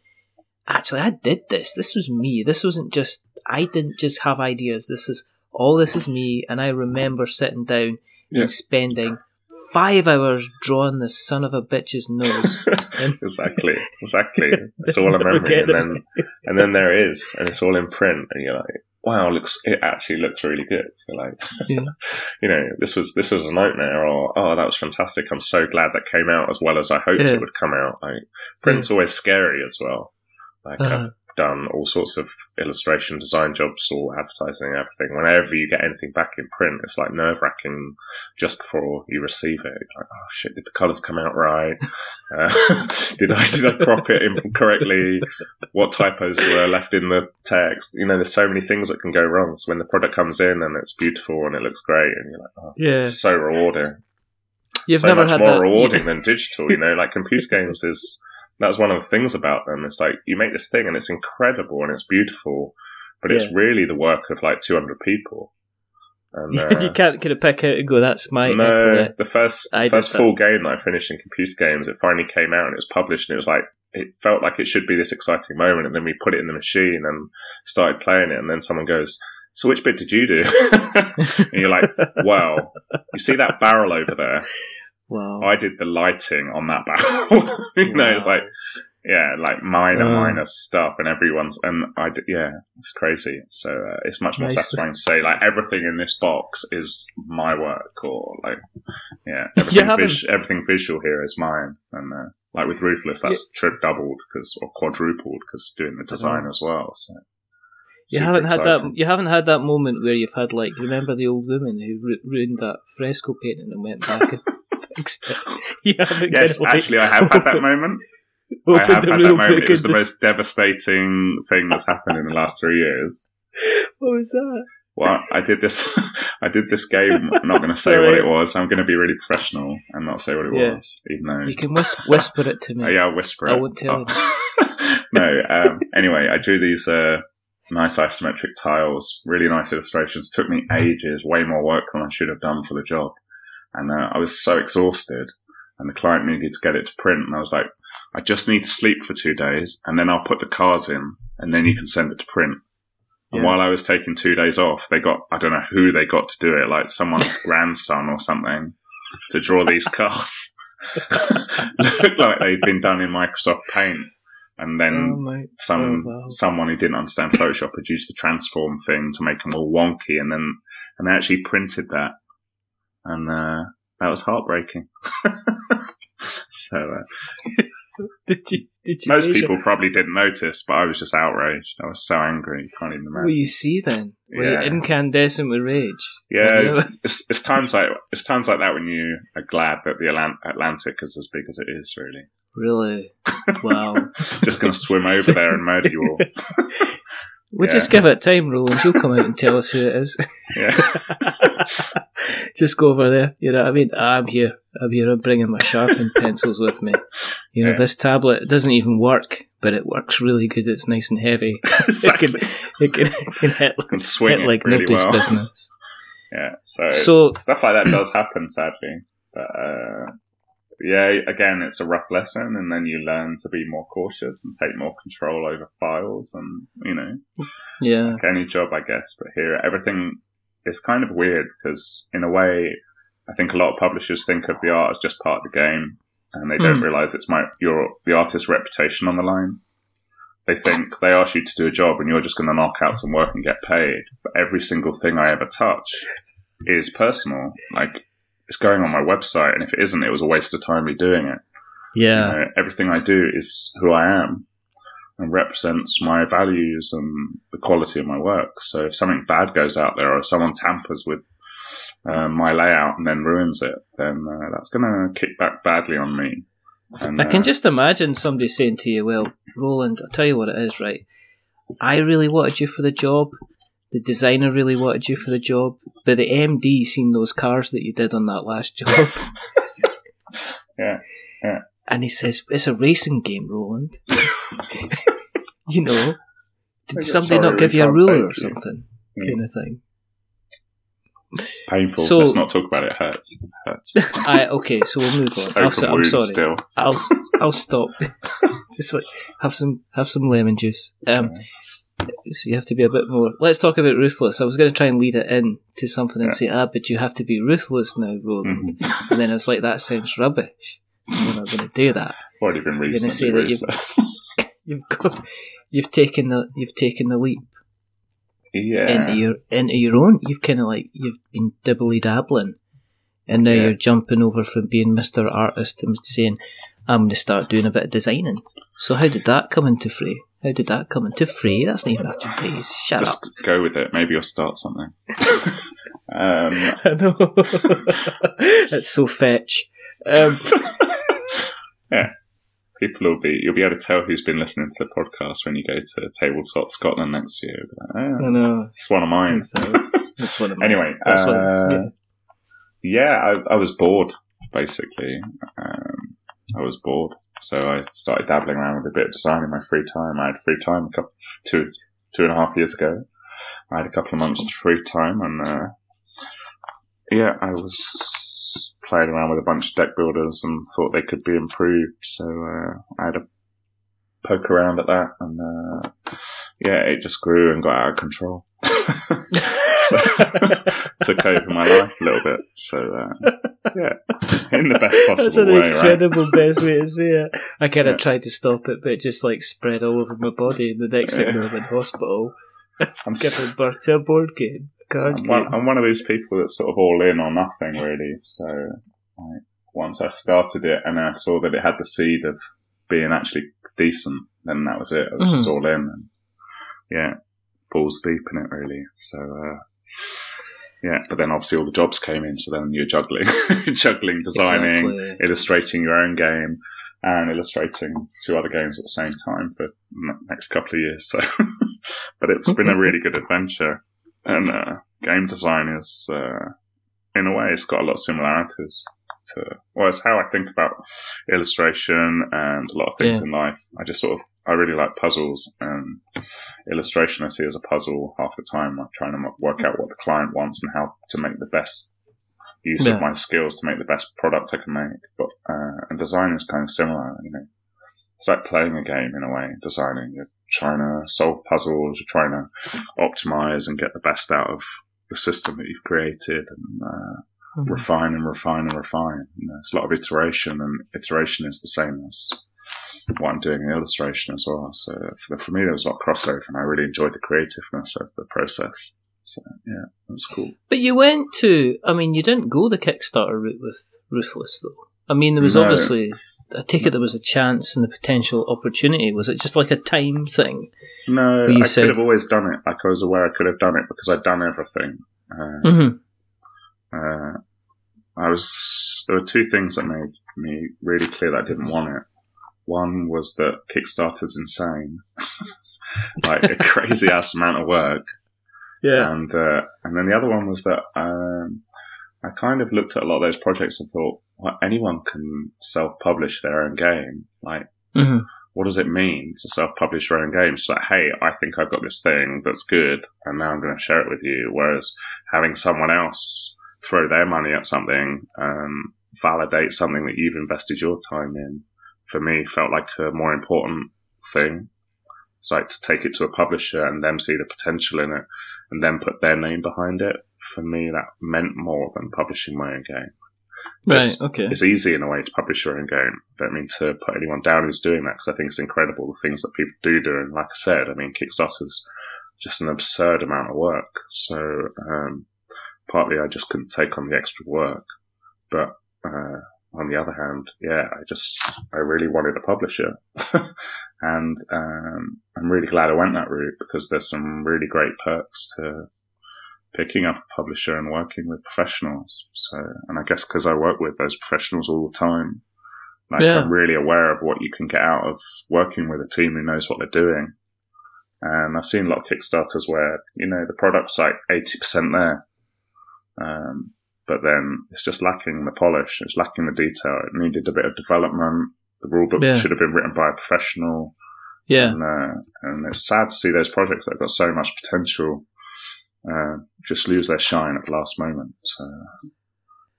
actually, I did this. This was me. This wasn't just, I didn't just have ideas. This is, all this is me. And I remember sitting down yeah. and spending five hours drawing the son of a bitch's nose. exactly, exactly. It's all a memory. And then, and then there it is. And it's all in print. And you're like, wow, looks it actually looks really good. You're like, yeah. you know, this was this was a nightmare, or oh, that was fantastic. I'm so glad that came out as well as I hoped yeah. it would come out. Like print's yeah. always scary as well. Like uh-huh. I've done all sorts of illustration design jobs or advertising and everything. Whenever you get anything back in print, it's like nerve wracking just before you receive it. You're like, oh shit, did the colours come out right? Uh, did I did I crop it in correctly? What typos were left in the text? You know, there's so many things that can go wrong. So when the product comes in and it's beautiful and it looks great, and you're like, oh yeah. it's so rewarding. You've so never much had more that. rewarding than digital, you know, like computer games is That's one of the things about them. It's like you make this thing and it's incredible and it's beautiful, but yeah. it's really the work of like two hundred people. And, uh, you can't kind of pick out and go, that's my... No, the first, first full game that I finished in computer games, it finally came out and it was published and it was like, it felt like it should be this exciting moment. And then we put it in the machine and started playing it. And then someone goes, so which bit did you do? And you're like, wow, you see that barrel over there? Wow. I did the lighting on that barrel. you know, wow. It's like, yeah, like minor, wow. minor stuff, and everyone's, and I, did, yeah, it's crazy. So uh, it's much more nice. satisfying to say, like, everything in this box is my work, or like, yeah, everything, vis- everything visual here is mine. And uh, like with Ruthless, that's yeah. triple doubled because, or quadrupled because doing the design as well. So you haven't had exciting. that. You haven't had that moment where you've had like, remember the old woman who ru- ruined that fresco painting and went back and. Yes, like, actually, I have open, had that moment. I have had that moment. It was the most devastating thing that's happened in the last three years. What was that? Well, I did this. I did this game. I'm not going to say what it was. I'm going to be really professional and not say what it yeah. was, even though you can whis- whisper it to me. Oh, yeah, I'll whisper it. I won't tell oh. No. Um, anyway, I drew these uh, nice isometric tiles. Really nice illustrations. Took me ages. Way more work than I should have done for the job. And uh, I was so exhausted, and the client needed to get it to print. And I was like, I just need to sleep for two days, and then I'll put the cards in, and then you can send it to print. Yeah. And while I was taking two days off, they got, I don't know who they got to do it, like someone's grandson or something, to draw these cards. Looked like they'd been done in Microsoft Paint. And then oh some oh, wow. someone who didn't understand Photoshop had used the transform thing to make them all wonky, and then and they actually printed that. And uh, that was heartbreaking. so, uh, did you? Did you? Most people it? probably didn't notice, but I was just outraged. I was so angry, you can't even imagine. Well, you see, then were yeah. you incandescent with rage? Yeah, it's, it's, it's times like it's times like that when you are glad that the Atlant- Atlantic is as big as it is. Really, really, wow. Just gonna swim over there and murder you all. We'll yeah. just give it time, Roland. You'll come out and tell us who it is. Yeah. Just go over there. You know what I mean? I'm here. I'm here. I'm bringing my sharpened pencils with me. You know, yeah. this tablet doesn't even work, but it works really good. It's nice and heavy. Exactly. It can, it can, it can hit like, can swing hit like really nobody's well. business. Yeah. So, so stuff like that does happen, sadly. But, uh, yeah, again, it's a rough lesson, and then you learn to be more cautious and take more control over files and, you know, yeah, like any job, I guess. But here, everything is kind of weird because, in a way, I think a lot of publishers think of the art as just part of the game, and they mm. don't realise it's my your the artist's reputation on the line. They think they ask you to do a job and you're just going to knock out some work and get paid. But every single thing I ever touch is personal, like... It's going on my website, and if it isn't, it was a waste of time me doing it. Yeah, you know, everything I do is who I am, and represents my values and the quality of my work. So if something bad goes out there, or if someone tampers with uh, my layout and then ruins it, then uh, that's going to kick back badly on me. And, I can uh, just imagine somebody saying to you, well, Roland, I'll tell you what it is, right? I really wanted you for the job. The designer really wanted you for the job, but the M D seen those cars that you did on that last job. yeah, yeah. And he says, it's a racing game, Roland. You know, did somebody not give you a ruler or something? Yeah. Kind of thing. Painful. So, let's not talk about it. It hurts. It hurts. I, okay, so we'll move on. I'll, I'm sorry. Still. I'll I'll stop. Just like have some have some lemon juice. Um, so you have to be a bit more. Let's talk about Ruthless. I was going to try and lead it in to something and yeah. say, ah, but you have to be ruthless now, Roland. Mm-hmm. And then I was like, that sounds rubbish. So we're not going to do that. Already been recently ruthless. You've, you've got, you've taken the you've taken the leap. Yeah. Into your, into your own, you've kind of like, you've been dibbly dabbling, and now yeah. you're jumping over from being Mister Artist to saying, I'm going to start doing a bit of designing. So how did that come into fray? How did that come into fray? That's not even after phrase. Shut Just up. Just go with it. Maybe you'll start something. um, I know. It's so fetch. Um, yeah. People will be, you'll be able to tell who's been listening to the podcast when you go to Tabletop Scotland next year. Like, oh, I know. It's one of mine. So. It's one of mine. Anyway, uh, one. yeah, yeah I, I was bored, basically. Um, I was bored. So I started dabbling around with a bit of design in my free time. I had free time a couple, two, two and a half years ago. I had a couple of months of free time, and uh, yeah, I was played around with a bunch of deck builders and thought they could be improved, so uh, I had a poke around at that, and uh, yeah, it just grew and got out of control. So, took over my life a little bit, so uh, yeah, in the best possible way. That's an way, incredible right? best way to say it. I kind of yeah. tried to stop it, but it just like spread all over my body, and the next yeah. thing I'm in hospital, I'm giving birth to a board game. I'm one, I'm one of these people that's sort of all in or nothing, really. So like, once I started it and I saw that it had the seed of being actually decent, then that was it. I was mm-hmm. just all in. And, yeah, balls deep in it, really. So, uh, yeah, but then obviously all the jobs came in, so then you're juggling, juggling, designing, exactly. illustrating your own game and illustrating two other games at the same time for the next couple of years. So, but it's been a really good adventure. And uh, game design is, uh, in a way, it's got a lot of similarities to, well, it's how I think about illustration and a lot of things yeah. in life. I just sort of, I really like puzzles, and illustration I see as a puzzle half the time. I'm trying to work out what the client wants and how to make the best use yeah. of my skills to make the best product I can make. But uh, and design is kind of similar, you know. It's like playing a game in a way, designing. You're trying to solve puzzles, you're trying to optimize and get the best out of the system that you've created, and uh, mm-hmm. refine and refine and refine. You know, it's a lot of iteration, and iteration is the same as what I'm doing in illustration as well. So for, for me, there was a lot of crossover, and I really enjoyed the creativeness of the process. So yeah, it was cool. But you went to, I mean, you didn't go the Kickstarter route with Ruthless, though. I mean, there was no. obviously... I take it there was a chance and the potential opportunity. Was it just like a time thing? No, I said, could have always done it. Like I was aware I could have done it because I'd done everything. Uh, mm-hmm. uh, I was. There were two things that made me really clear that I didn't want it. One was that Kickstarter's insane, like a crazy ass amount of work. Yeah, and uh, and then the other one was that um, I kind of looked at a lot of those projects and thought, well, anyone can self-publish their own game. Like, mm-hmm. what does it mean to self-publish your own game? It's like, hey, I think I've got this thing that's good, and now I'm going to share it with you. Whereas having someone else throw their money at something and validate something that you've invested your time in, for me, felt like a more important thing. It's like to take it to a publisher and them see the potential in it and then put their name behind it. For me, that meant more than publishing my own game. Right, it's, okay. It's easy in a way to publish your own game. I don't mean to put anyone down who's doing that, because I think it's incredible the things that people do do. And like I said, I mean, Kickstarter's just an absurd amount of work. So um, partly I just couldn't take on the extra work. But uh, on the other hand, yeah, I just, I really wanted a publisher. And um, I'm really glad I went that route, because there's some really great perks to picking up a publisher and working with professionals. So, and I guess because I work with those professionals all the time, like, yeah. I'm really aware of what you can get out of working with a team who knows what they're doing. And I've seen a lot of Kickstarters where, you know, the product's like eighty percent there. Um, but then it's just lacking the polish. It's lacking the detail. It needed a bit of development. The rulebook yeah. should have been written by a professional. Yeah. And, uh, and it's sad to see those projects that have got so much potential uh, just lose their shine at the last moment. So,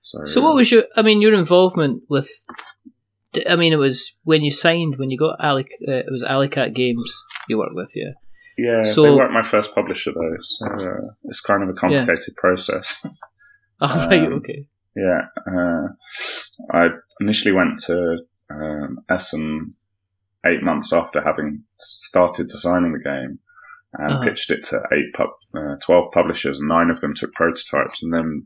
so, so what was your, I mean, your involvement with, I mean, it was when you signed, when you got Alley, uh, it was Alley Cat Games you worked with, yeah? Yeah, so, they weren't my first publisher, though, so uh, it's kind of a complicated yeah. process. Oh, right, um, okay. Yeah. Uh, I initially went to um, Essen eight months after having started designing the game and uh-huh. pitched it to eight pu- uh, twelve publishers, and nine of them took prototypes, and then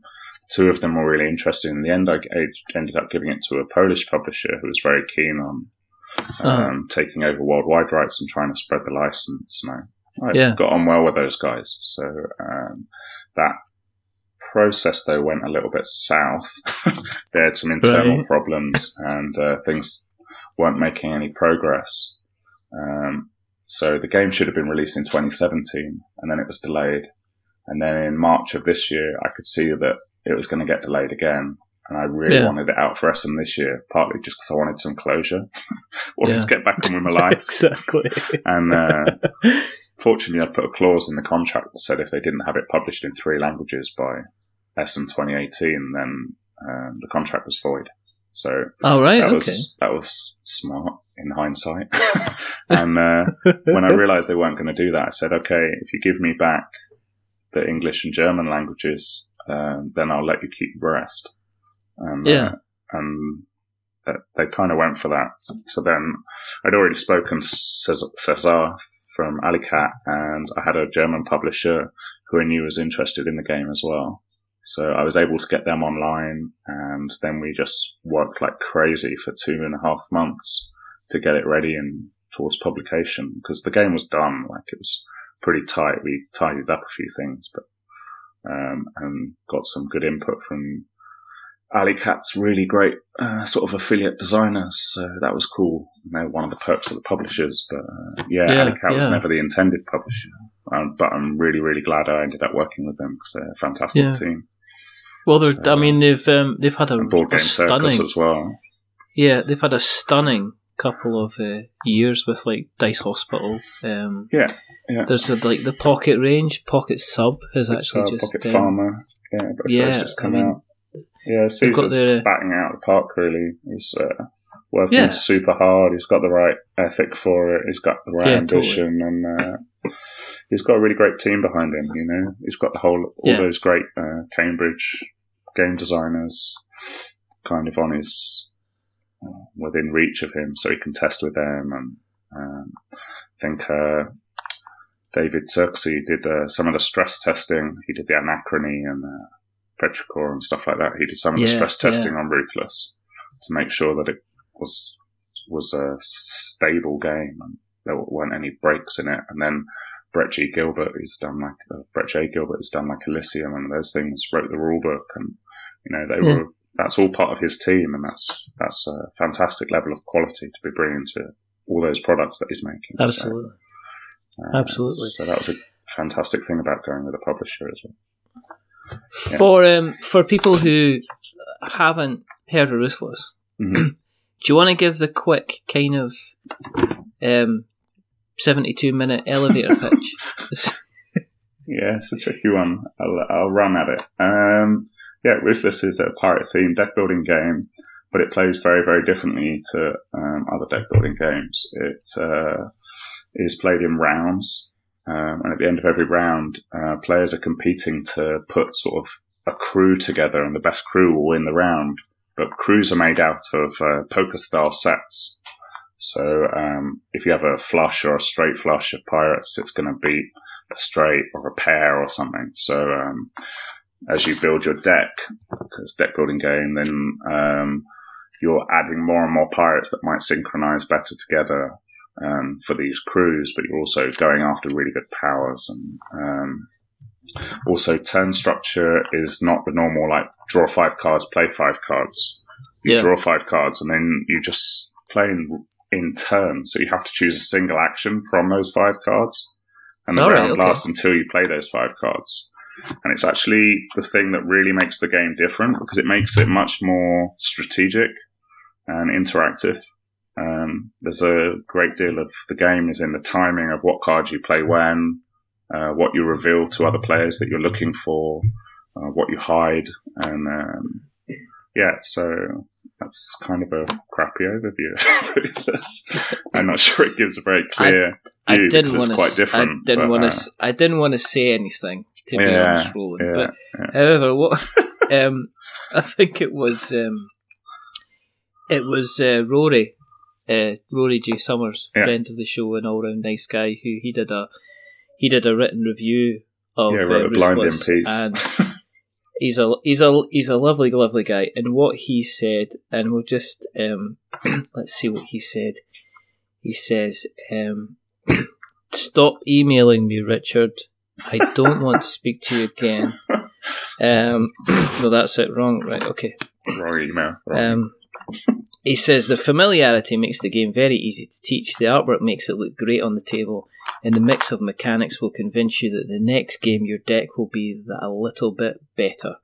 two of them were really interested. In the end, I, I ended up giving it to a Polish publisher who was very keen on um, oh. taking over worldwide rights and trying to spread the license. And I, I yeah. got on well with those guys. So um, that process, though, went a little bit south. They had some internal right. problems, and uh, things weren't making any progress. Um, so the game should have been released in twenty seventeen, and then it was delayed. And then in March of this year, I could see that it was going to get delayed again, and I really yeah. wanted it out for Essen this year, partly just because I wanted some closure. Wanted yeah. to get back on with my life. Exactly. And uh, fortunately, I put a clause in the contract that said if they didn't have it published in three languages by Essen twenty eighteen, then uh, the contract was void. So oh, right, that, okay. was, that was smart in hindsight. And uh, when I realised they weren't going to do that, I said, okay, if you give me back the English and German languages, Um, then I'll let you keep the rest. And, yeah. Uh, and uh, they kind of went for that. So then I'd already spoken to Cesar from Alley Cat, and I had a German publisher who I knew was interested in the game as well. So I was able to get them online, and then we just worked like crazy for two and a half months to get it ready and towards publication, because the game was done. Like, it was pretty tight. We tidied up a few things, but Um, and got some good input from Alley Cat's really great uh, sort of affiliate designers. So that was cool. You know, one of the perks of the publishers. But uh, yeah, yeah, Alley Cat yeah. was never the intended publisher. Um, but I'm really, really glad I ended up working with them, because they're a fantastic yeah. team. Well, they're, so, I mean, they've um, they've had a, board game a stunning circus as well. Yeah, they've had a stunning couple of uh, years with like Dice Hospital. Um, yeah. Yeah. There's the, like the Pocket range, Pocket Sub has it's actually uh, just Pocket um, Farmer, yeah, but yeah, it's just come I mean, out. Yeah, Caesar's the, batting out of the park. Really, he's uh, working yeah. super hard. He's got the right ethic for it. He's got the right yeah, ambition, totally. and uh, he's got a really great team behind him. You know, he's got the whole all yeah. those great uh, Cambridge game designers kind of on his uh, within reach of him, so he can test with them. And um, I think. Uh, David Cirksey did uh, some of the stress testing. He did the Anachrony and uh, Petrichor and stuff like that. He did some of yeah, the stress testing yeah. on Ruthless to make sure that it was was a stable game and there weren't any breaks in it. And then Brett J. Gilbert, who's done like uh, Brett J. Gilbert, who's done like Elysium and those things, wrote the rulebook, and you know they yeah. were. That's all part of his team, and that's that's a fantastic level of quality to be bringing to all those products that he's making. Absolutely. So. Uh, Absolutely. So that was a fantastic thing about going with a publisher as well. Yeah. For um, for people who haven't heard of Ruthless, mm-hmm. do you want to give the quick kind of um, seventy-two minute elevator pitch? Yeah, it's a tricky one. I'll, I'll run at it. Um, yeah, Ruthless is a pirate-themed deck-building game, but it plays very, very differently to um, other deck-building games. It... Uh, is played in rounds, um, and at the end of every round, uh, players are competing to put sort of a crew together, and the best crew will win the round. But crews are made out of uh, poker-style sets. So um, if you have a flush or a straight flush of pirates, it's going to beat a straight or a pair or something. So um, as you build your deck, because deck-building game, then um, you're adding more and more pirates that might synchronize better together um, for these crews, but you're also going after really good powers. And um, also, turn structure is not the normal, like, draw five cards, play five cards. You yeah. draw five cards, and then you just play in, in turn. So you have to choose a single action from those five cards. And the All round right, okay. lasts until you play those five cards. And it's actually the thing that really makes the game different, because it makes it much more strategic and interactive. Um, there's a great deal of the game is in the timing of what card you play when, uh, what you reveal to other players that you're looking for, uh, what you hide. And um, yeah, so that's kind of a crappy overview of I'm not sure it gives a very clear I, view I didn't because it's quite s- different. I didn't want to uh, I didn't want to say anything. To be yeah, honest, Roland. Yeah, but yeah. however, what um, I think it was, um, it was uh, Rory, uh, Rory J. Summers, yeah. friend of the show and all round nice guy, who he did a he did a written review of yeah, wrote uh, Ruthless, a blind in peace. And he's a he's a he's a lovely lovely guy, and what he said, and we'll just um, let's see what he said. He says, um, "Stop emailing me, Richard. I don't want to speak to you again." Um, no, that's it. Wrong. Right, okay. Wrong email. Wrong. Um, he says, "The familiarity makes the game very easy to teach. The artwork makes it look great on the table, and the mix of mechanics will convince you that the next game your deck will be a little bit better."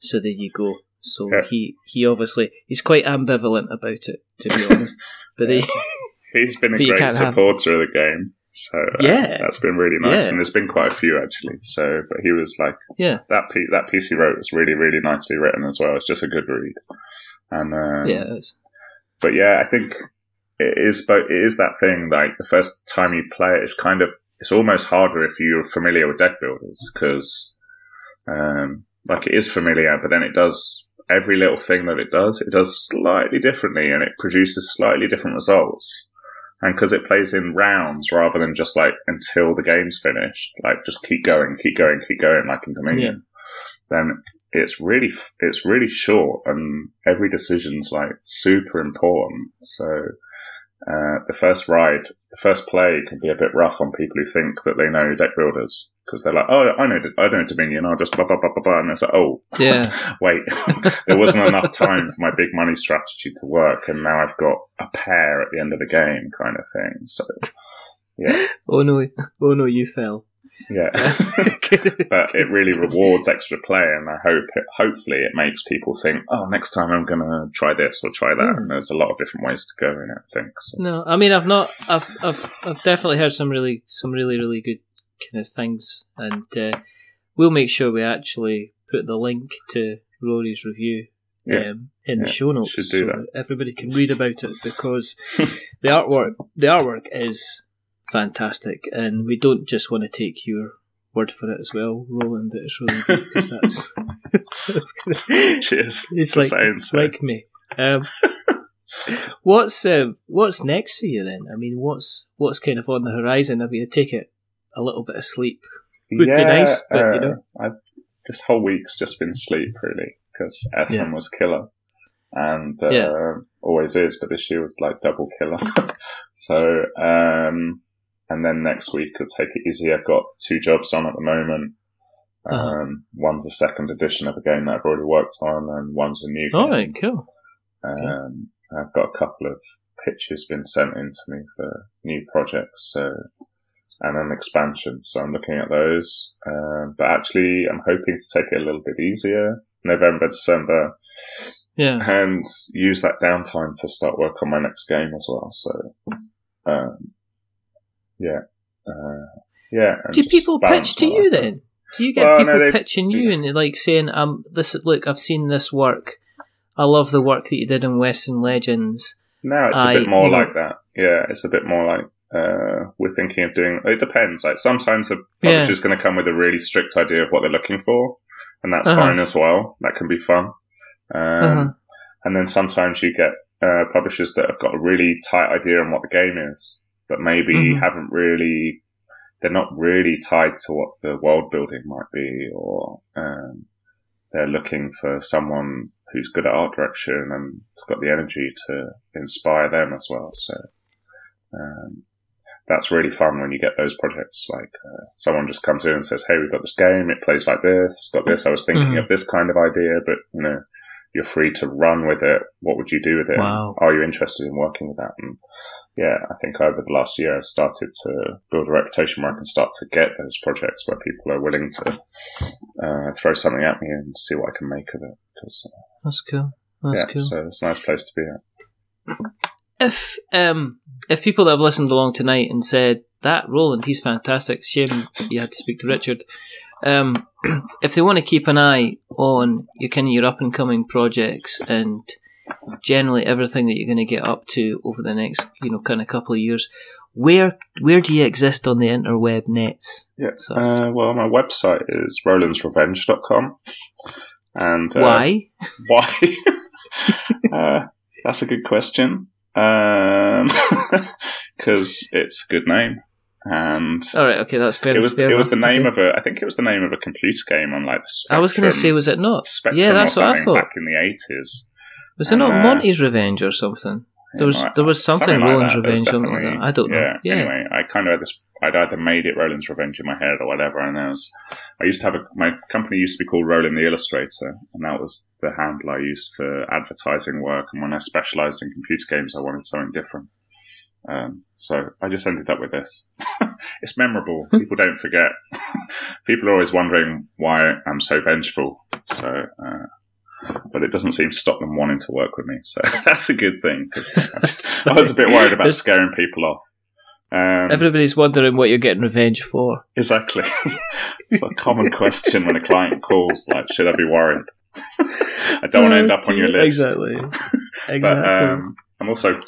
So there you go. So yeah. he, he obviously, he's quite ambivalent about it, to be honest. But yeah. they, He's been a great supporter of the game. So uh, yeah. that's been really nice, yeah. and there's been quite a few actually. So, but he was like, yeah. that piece that piece he wrote was really, really nicely written as well. It's just a good read, and um, yeah, it is. But yeah, I think it is. But it is that thing. Like the first time you play it, it's kind of it's almost harder if you're familiar with deck builders because, um, like it is familiar, but then it does every little thing that it does. It does slightly differently, and it produces slightly different results. And because it plays in rounds rather than just like until the game's finished, like just keep going, keep going, keep going, like in Dominion, yeah. then it's really it's really short and every decision's like super important. So uh, the first ride, the first play can be a bit rough on people who think that they know deck builders because they're like, oh, I know, I know Dominion, I'll just blah, blah, blah, blah, blah. And it's like, oh, yeah. wait, there wasn't enough time for my big money strategy to work and now I've got a pair at the end of the game kind of thing. So, yeah. Oh, no, oh no, you fell. Yeah. But it really rewards extra play and I hope, it, hopefully it makes people think, oh, next time I'm going to try this or try that. Mm. And there's a lot of different ways to go in it, I think. So. No, I mean, I've not, I've, I've, I've definitely heard some really, some really, really good kind of things, and uh, we'll make sure we actually put the link to Rory's review yeah. um, in yeah. the show notes so that everybody can read about it because the artwork the artwork is fantastic, and we don't just want to take your word for it as well, Roland, that it's really good because that's, that's gonna, cheers it's like, it's like me um, what's uh, what's next for you then? I mean, what's what's kind of on the horizon? I mean, I take it a little bit of sleep would yeah, be nice, but uh, you know, I've, this whole week's just been sleep really because Essen yeah. was killer, and uh, yeah. always is, but this year was like double killer. so, um, and then next week I'll take it easy. I've got two jobs on at the moment. Um, uh-huh. One's a second edition of a game that I've already worked on, and one's a new. All game. All right, cool. Um, cool. I've got a couple of pitches been sent in to me for new projects, so. And an expansion, so I'm looking at those. Um, but actually, I'm hoping to take it a little bit easier, November, December, yeah, and use that downtime to start work on my next game as well. So, um, yeah, uh, yeah. Do people pitch to you then? Do you get well, people no, pitching you yeah. and like saying, "Um, this look, I've seen this work. I love the work that you did in Western Legends." No, it's I, a bit more like know, that. Yeah, it's a bit more like. Uh, we're thinking of doing, it depends. Like sometimes the publisher is yeah. going to come with a really strict idea of what they're looking for, and that's uh-huh. fine as well. That can be fun. Um, uh-huh. And then sometimes you get uh, publishers that have got a really tight idea on what the game is, but maybe mm-hmm. haven't really, they're not really tied to what the world building might be, or um, they're looking for someone who's good at art direction and got the energy to inspire them as well. So um, that's really fun when you get those projects. Like uh, someone just comes in and says, hey, we've got this game. It plays like this. It's got this. I was thinking mm-hmm. of this kind of idea, but you know, you're free to run with it. What would you do with it? Wow. Are you interested in working with that? And yeah, I think over the last year, I've started to build a reputation where I can start to get those projects where people are willing to uh, throw something at me and see what I can make of it. Cause, uh, That's cool. That's yeah, cool. So it's a nice place to be at. If um, if people that have listened along tonight and said, that Roland, he's fantastic, shame you had to speak to Richard. Um, if they want to keep an eye on your kind of your up and coming projects and generally everything that you're going to get up to over the next, you know, kind of couple of years, where where do you exist on the interweb nets? Yeah. So. Uh, well, my website is rolands revenge dot com. And uh, why? Why? uh, that's a good question. Um, because it's a good name. And all right, okay, that's fair. It was, fair it was the name of a, I think it was the name of a computer game on like the Spectrum. I was going to say, was it not? Spectrum yeah, that's what I thought. Back in the eighties, was it uh, not Monty's Revenge or something? There was there was something, something like Roland's that. Revenge, something like that. I don't yeah, know. Yeah. Anyway, I kind of had this. I'd either made it Roland's Revenge in my head or whatever, and I was. I used to have a. My company used to be called Roland the Illustrator, and that was the handle I used for advertising work. And when I specialised in computer games, I wanted something different. Um, so I just ended up with this. It's memorable. People don't forget. People are always wondering why I'm so vengeful. So, uh, but it doesn't seem to stop them wanting to work with me. So that's a good thing. Cause I, just, I was a bit worried about scaring people off. Um, Everybody's wondering what you're getting revenge for. Exactly. It's a common question when a client calls, like, should I be worried? I don't want to end up on your list. Exactly. Exactly. But, um, I'm also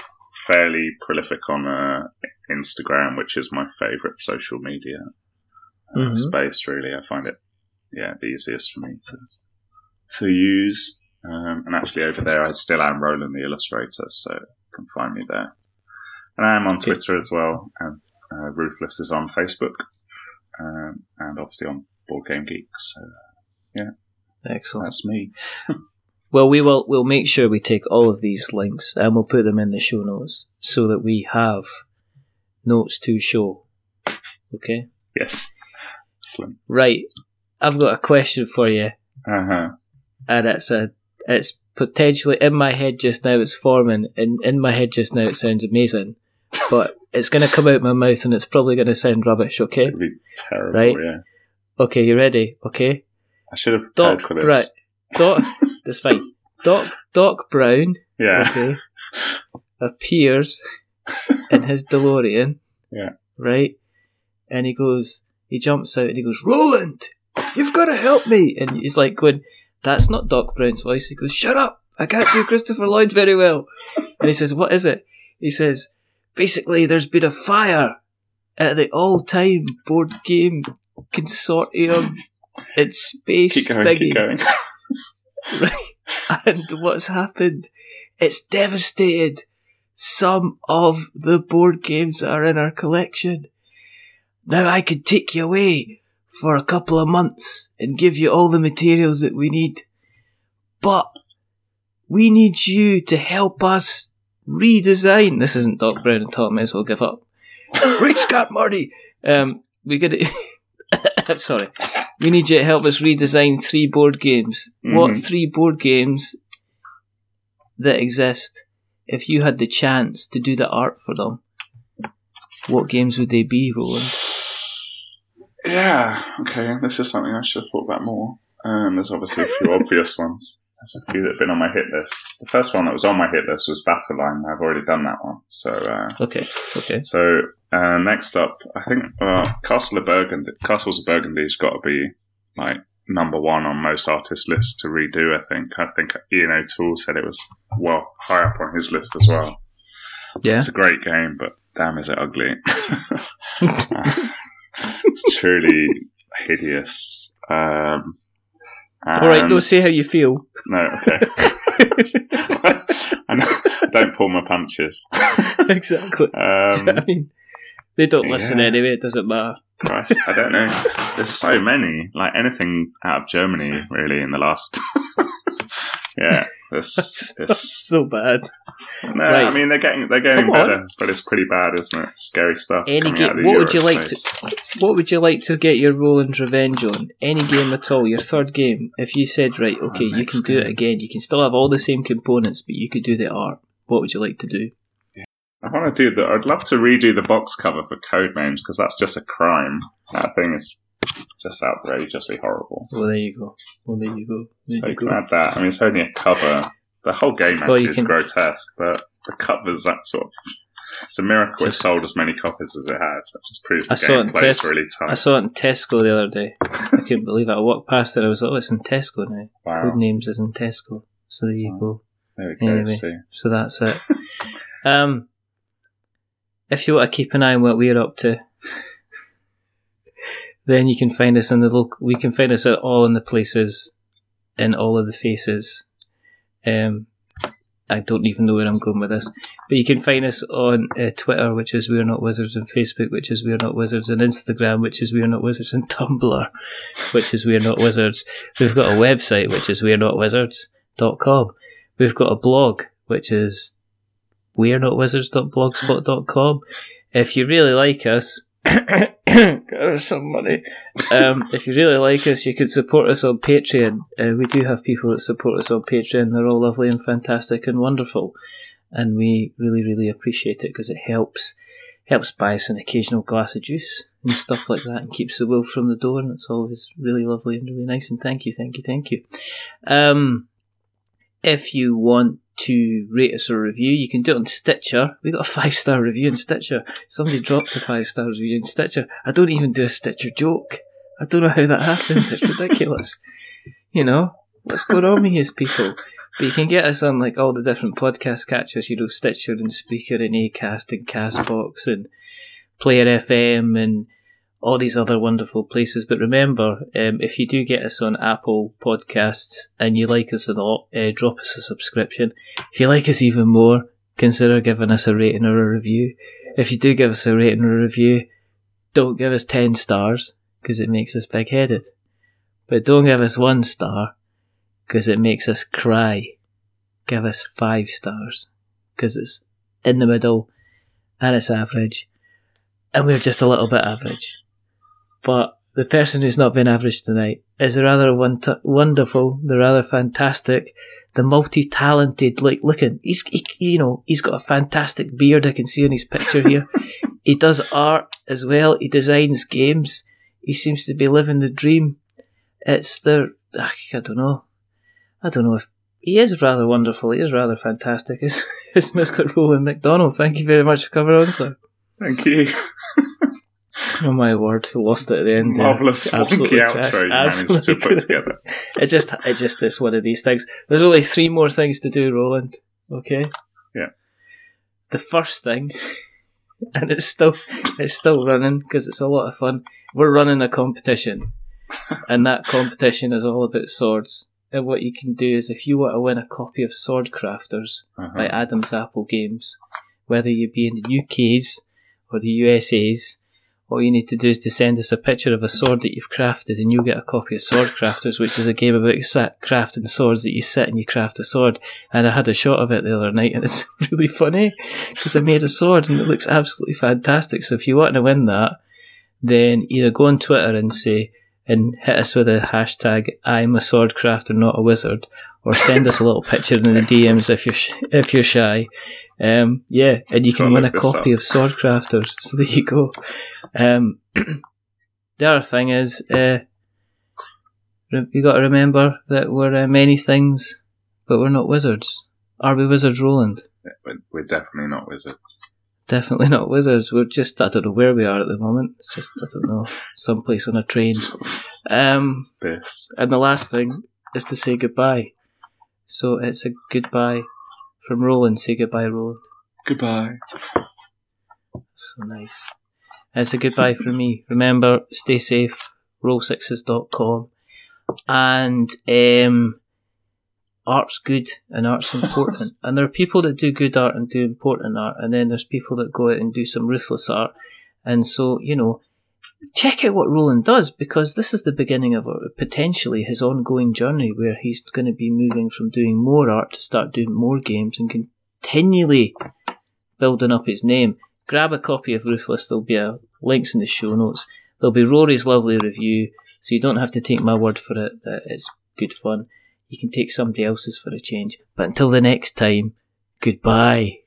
fairly prolific on uh, Instagram, which is my favourite social media uh, mm-hmm. space, really. I find it yeah, the easiest for me to to use. Um, and actually over there, I still am Roland the Illustrator, so you can find me there. And I am on okay. Twitter as well, and uh, Ruthless is on Facebook, um, and obviously on Board Game Geek. So, yeah. Excellent. That's me. Well, we will we'll make sure we take all of these links and we'll put them in the show notes so that we have notes to show. Okay? Yes. Excellent. Right. I've got a question for you. Uh-huh. And it's a it's potentially in my head just now it's forming and in my head just now it sounds amazing. But it's gonna come out my mouth and it's probably gonna sound rubbish, okay? It's gonna be terrible, right? Yeah. Okay, you ready? Okay. I should have prepared Doc for this. Right. Doc That's fine. Doc Doc Brown yeah. okay, appears in his DeLorean. Yeah. Right? And he goes, he jumps out and he goes, Roland, you've got to help me. And he's like going, that's not Doc Brown's voice. He goes, shut up. I can't do Christopher Lloyd very well. And he says, what is it? He says, basically, there's been a fire at the all-time board game consortium in space keep going, thingy. Keep going. Right, and what's happened? It's devastated some of the board games that are in our collection. Now I could take you away for a couple of months and give you all the materials that we need, but we need you to help us redesign. This isn't Doc Brown and Tom, I may as well give up. Great Scott, Marty! Um, we're gonna. I'm sorry. We need you to help us redesign three board games. Mm-hmm. What three board games that exist, if you had the chance to do the art for them, what games would they be, Roland? Yeah, okay, this is something I should have thought about more. Um, there's obviously a few obvious ones. There's a few that have been on my hit list. The first one that was on my hit list was Battleline. I've already done that one. So uh, okay, okay. So... Uh, next up, I think uh, Castle of Burgundy. Castles of Burgundy's got to be like number one on most artists' lists to redo. I think. I think Ian O'Toole said it was well high up on his list as well. Yeah, it's a great game, but damn, is it ugly! It's truly hideous. Um, All right, don't see how you feel. No, okay. I don't pull my punches. Exactly. Um, I mean. They don't listen yeah. anyway, it doesn't matter. Christ, I don't know. There's so many. Like anything out of Germany, really, in the last. yeah. It's, it's so bad. No, right. I mean they're getting they're getting Come better, on. But it's pretty bad, isn't it? Scary stuff. Any game. What Euro would you space. like? To, what would you like to get your Roland revenge on? Any game at all? Your third game. If you said, right, okay, oh, you can game. do it again. You can still have all the same components, but you could do the art. What would you like to do? I want to do the. I'd love to redo the box cover for Codenames because that's just a crime. That thing is just outrageously horrible. Well, there you go. Well, there you go. There so you can go. add that. I mean, it's only a cover. The whole game well, actually is can... grotesque, but the cover's that sort of. It's a miracle just... it sold as many copies as it had. That just proves the gameplay is Tes- really tight. I saw it in Tesco the other day. I couldn't believe it. I walked past it. I was like, oh, it's in Tesco now. Wow. Codenames is in Tesco. So there you oh, go. There we go. Anyway, see. So that's it. um. If you want to keep an eye on what we're up to, then you can find us in the local. We can find us at all in the places, in all of the faces. Um, I don't even know where I'm going with this, but you can find us on uh, Twitter, which is We Are Not Wizards, and Facebook, which is We Are Not Wizards, and Instagram, which is We Are Not Wizards, and Tumblr, which is We Are Not Wizards. We've got a website, which is we are not wizards dot com. We've got a blog, which is we're not wizards dot blogspot dot com. If you really like us, somebody. Um, if you really like us, you can support us on Patreon. Uh, we do have people that support us on Patreon. They're all lovely and fantastic and wonderful, and we really, really appreciate it because it helps helps buy us an occasional glass of juice and stuff like that, and keeps the wolf from the door. And it's always really lovely and really nice. And thank you, thank you, thank you. Um, if you want to rate us a review, you can do it on Stitcher. We got a five-star review in Stitcher. Somebody dropped a five-star review in Stitcher. I don't even do a Stitcher joke. I don't know how that happened. It's ridiculous. You know, what's going on with these people? But you can get us on like all the different podcast catchers, you know, Stitcher and Speaker and Acast and Castbox and Player F M and all these other wonderful places. But remember, um, if you do get us on Apple Podcasts and you like us a lot, uh, drop us a subscription. If you like us even more, consider giving us a rating or a review. If you do give us a rating or a review, don't give us ten stars because it makes us big-headed. But don't give us one star because it makes us cry. Give us five stars because it's in the middle and it's average. And we're just a little bit average. But the person who's not been average tonight is rather wonderful, they're rather fantastic, the multi-talented, like, looking, he's, he, you know, he's got a fantastic beard I can see in his picture here. He does art as well, he designs games, he seems to be living the dream. It's the, I don't know, I don't know if, he is rather wonderful, he is rather fantastic, it's, it's Mister Roland MacDonald. Thank you very much for coming on, sir. Thank you. Oh my word, who lost it at the end. Marvellous funky outro you managed to put together. It just, it just is one of these things. There's only three more things to do, Roland. Okay? Yeah. The first thing, and it's still it's still running because it's a lot of fun, we're running a competition. And that competition is all about swords. And what you can do is, if you want to win a copy of Sword Crafters uh-huh. by Adam's Apple Games, whether you be in the U K's or the U S A's, all you need to do is to send us a picture of a sword that you've crafted, and you'll get a copy of Sword Crafters, which is a game about crafting swords that you sit and you craft a sword. And I had a shot of it the other night, and it's really funny because I made a sword and it looks absolutely fantastic. So if you want to win that, then either go on Twitter and say and hit us with a hashtag I'm a sword crafter, not a wizard, or send us a little picture in the D Ms if you're sh- if you're shy. Um, yeah, and you can win a copy of Sword Crafters. So there you go. Um, the other thing is, uh, re- you got to remember that we're uh, many things, but we're not wizards. Are we wizards, Roland? Yeah, we're definitely not wizards. Definitely not wizards. We're just, I don't know where we are at the moment. It's just, I don't know, someplace on a train. Um, yes. And the last thing is to say goodbye. So it's a goodbye from Roland. Say goodbye, Roland. Goodbye. So nice. It's a goodbye from me. Remember, stay safe, roll sixes dot com. And um, art's good and art's important. And there are people that do good art and do important art. And then there's people that go out and do some ruthless art. And so, you know, check out what Roland does, because this is the beginning of a, potentially his ongoing journey where he's going to be moving from doing more art to start doing more games and continually building up his name. Grab a copy of Ruthless. There'll be a, links in the show notes. There'll be Rory's lovely review, so you don't have to take my word for it that it's good fun. You can take somebody else's for a change. But until the next time, goodbye.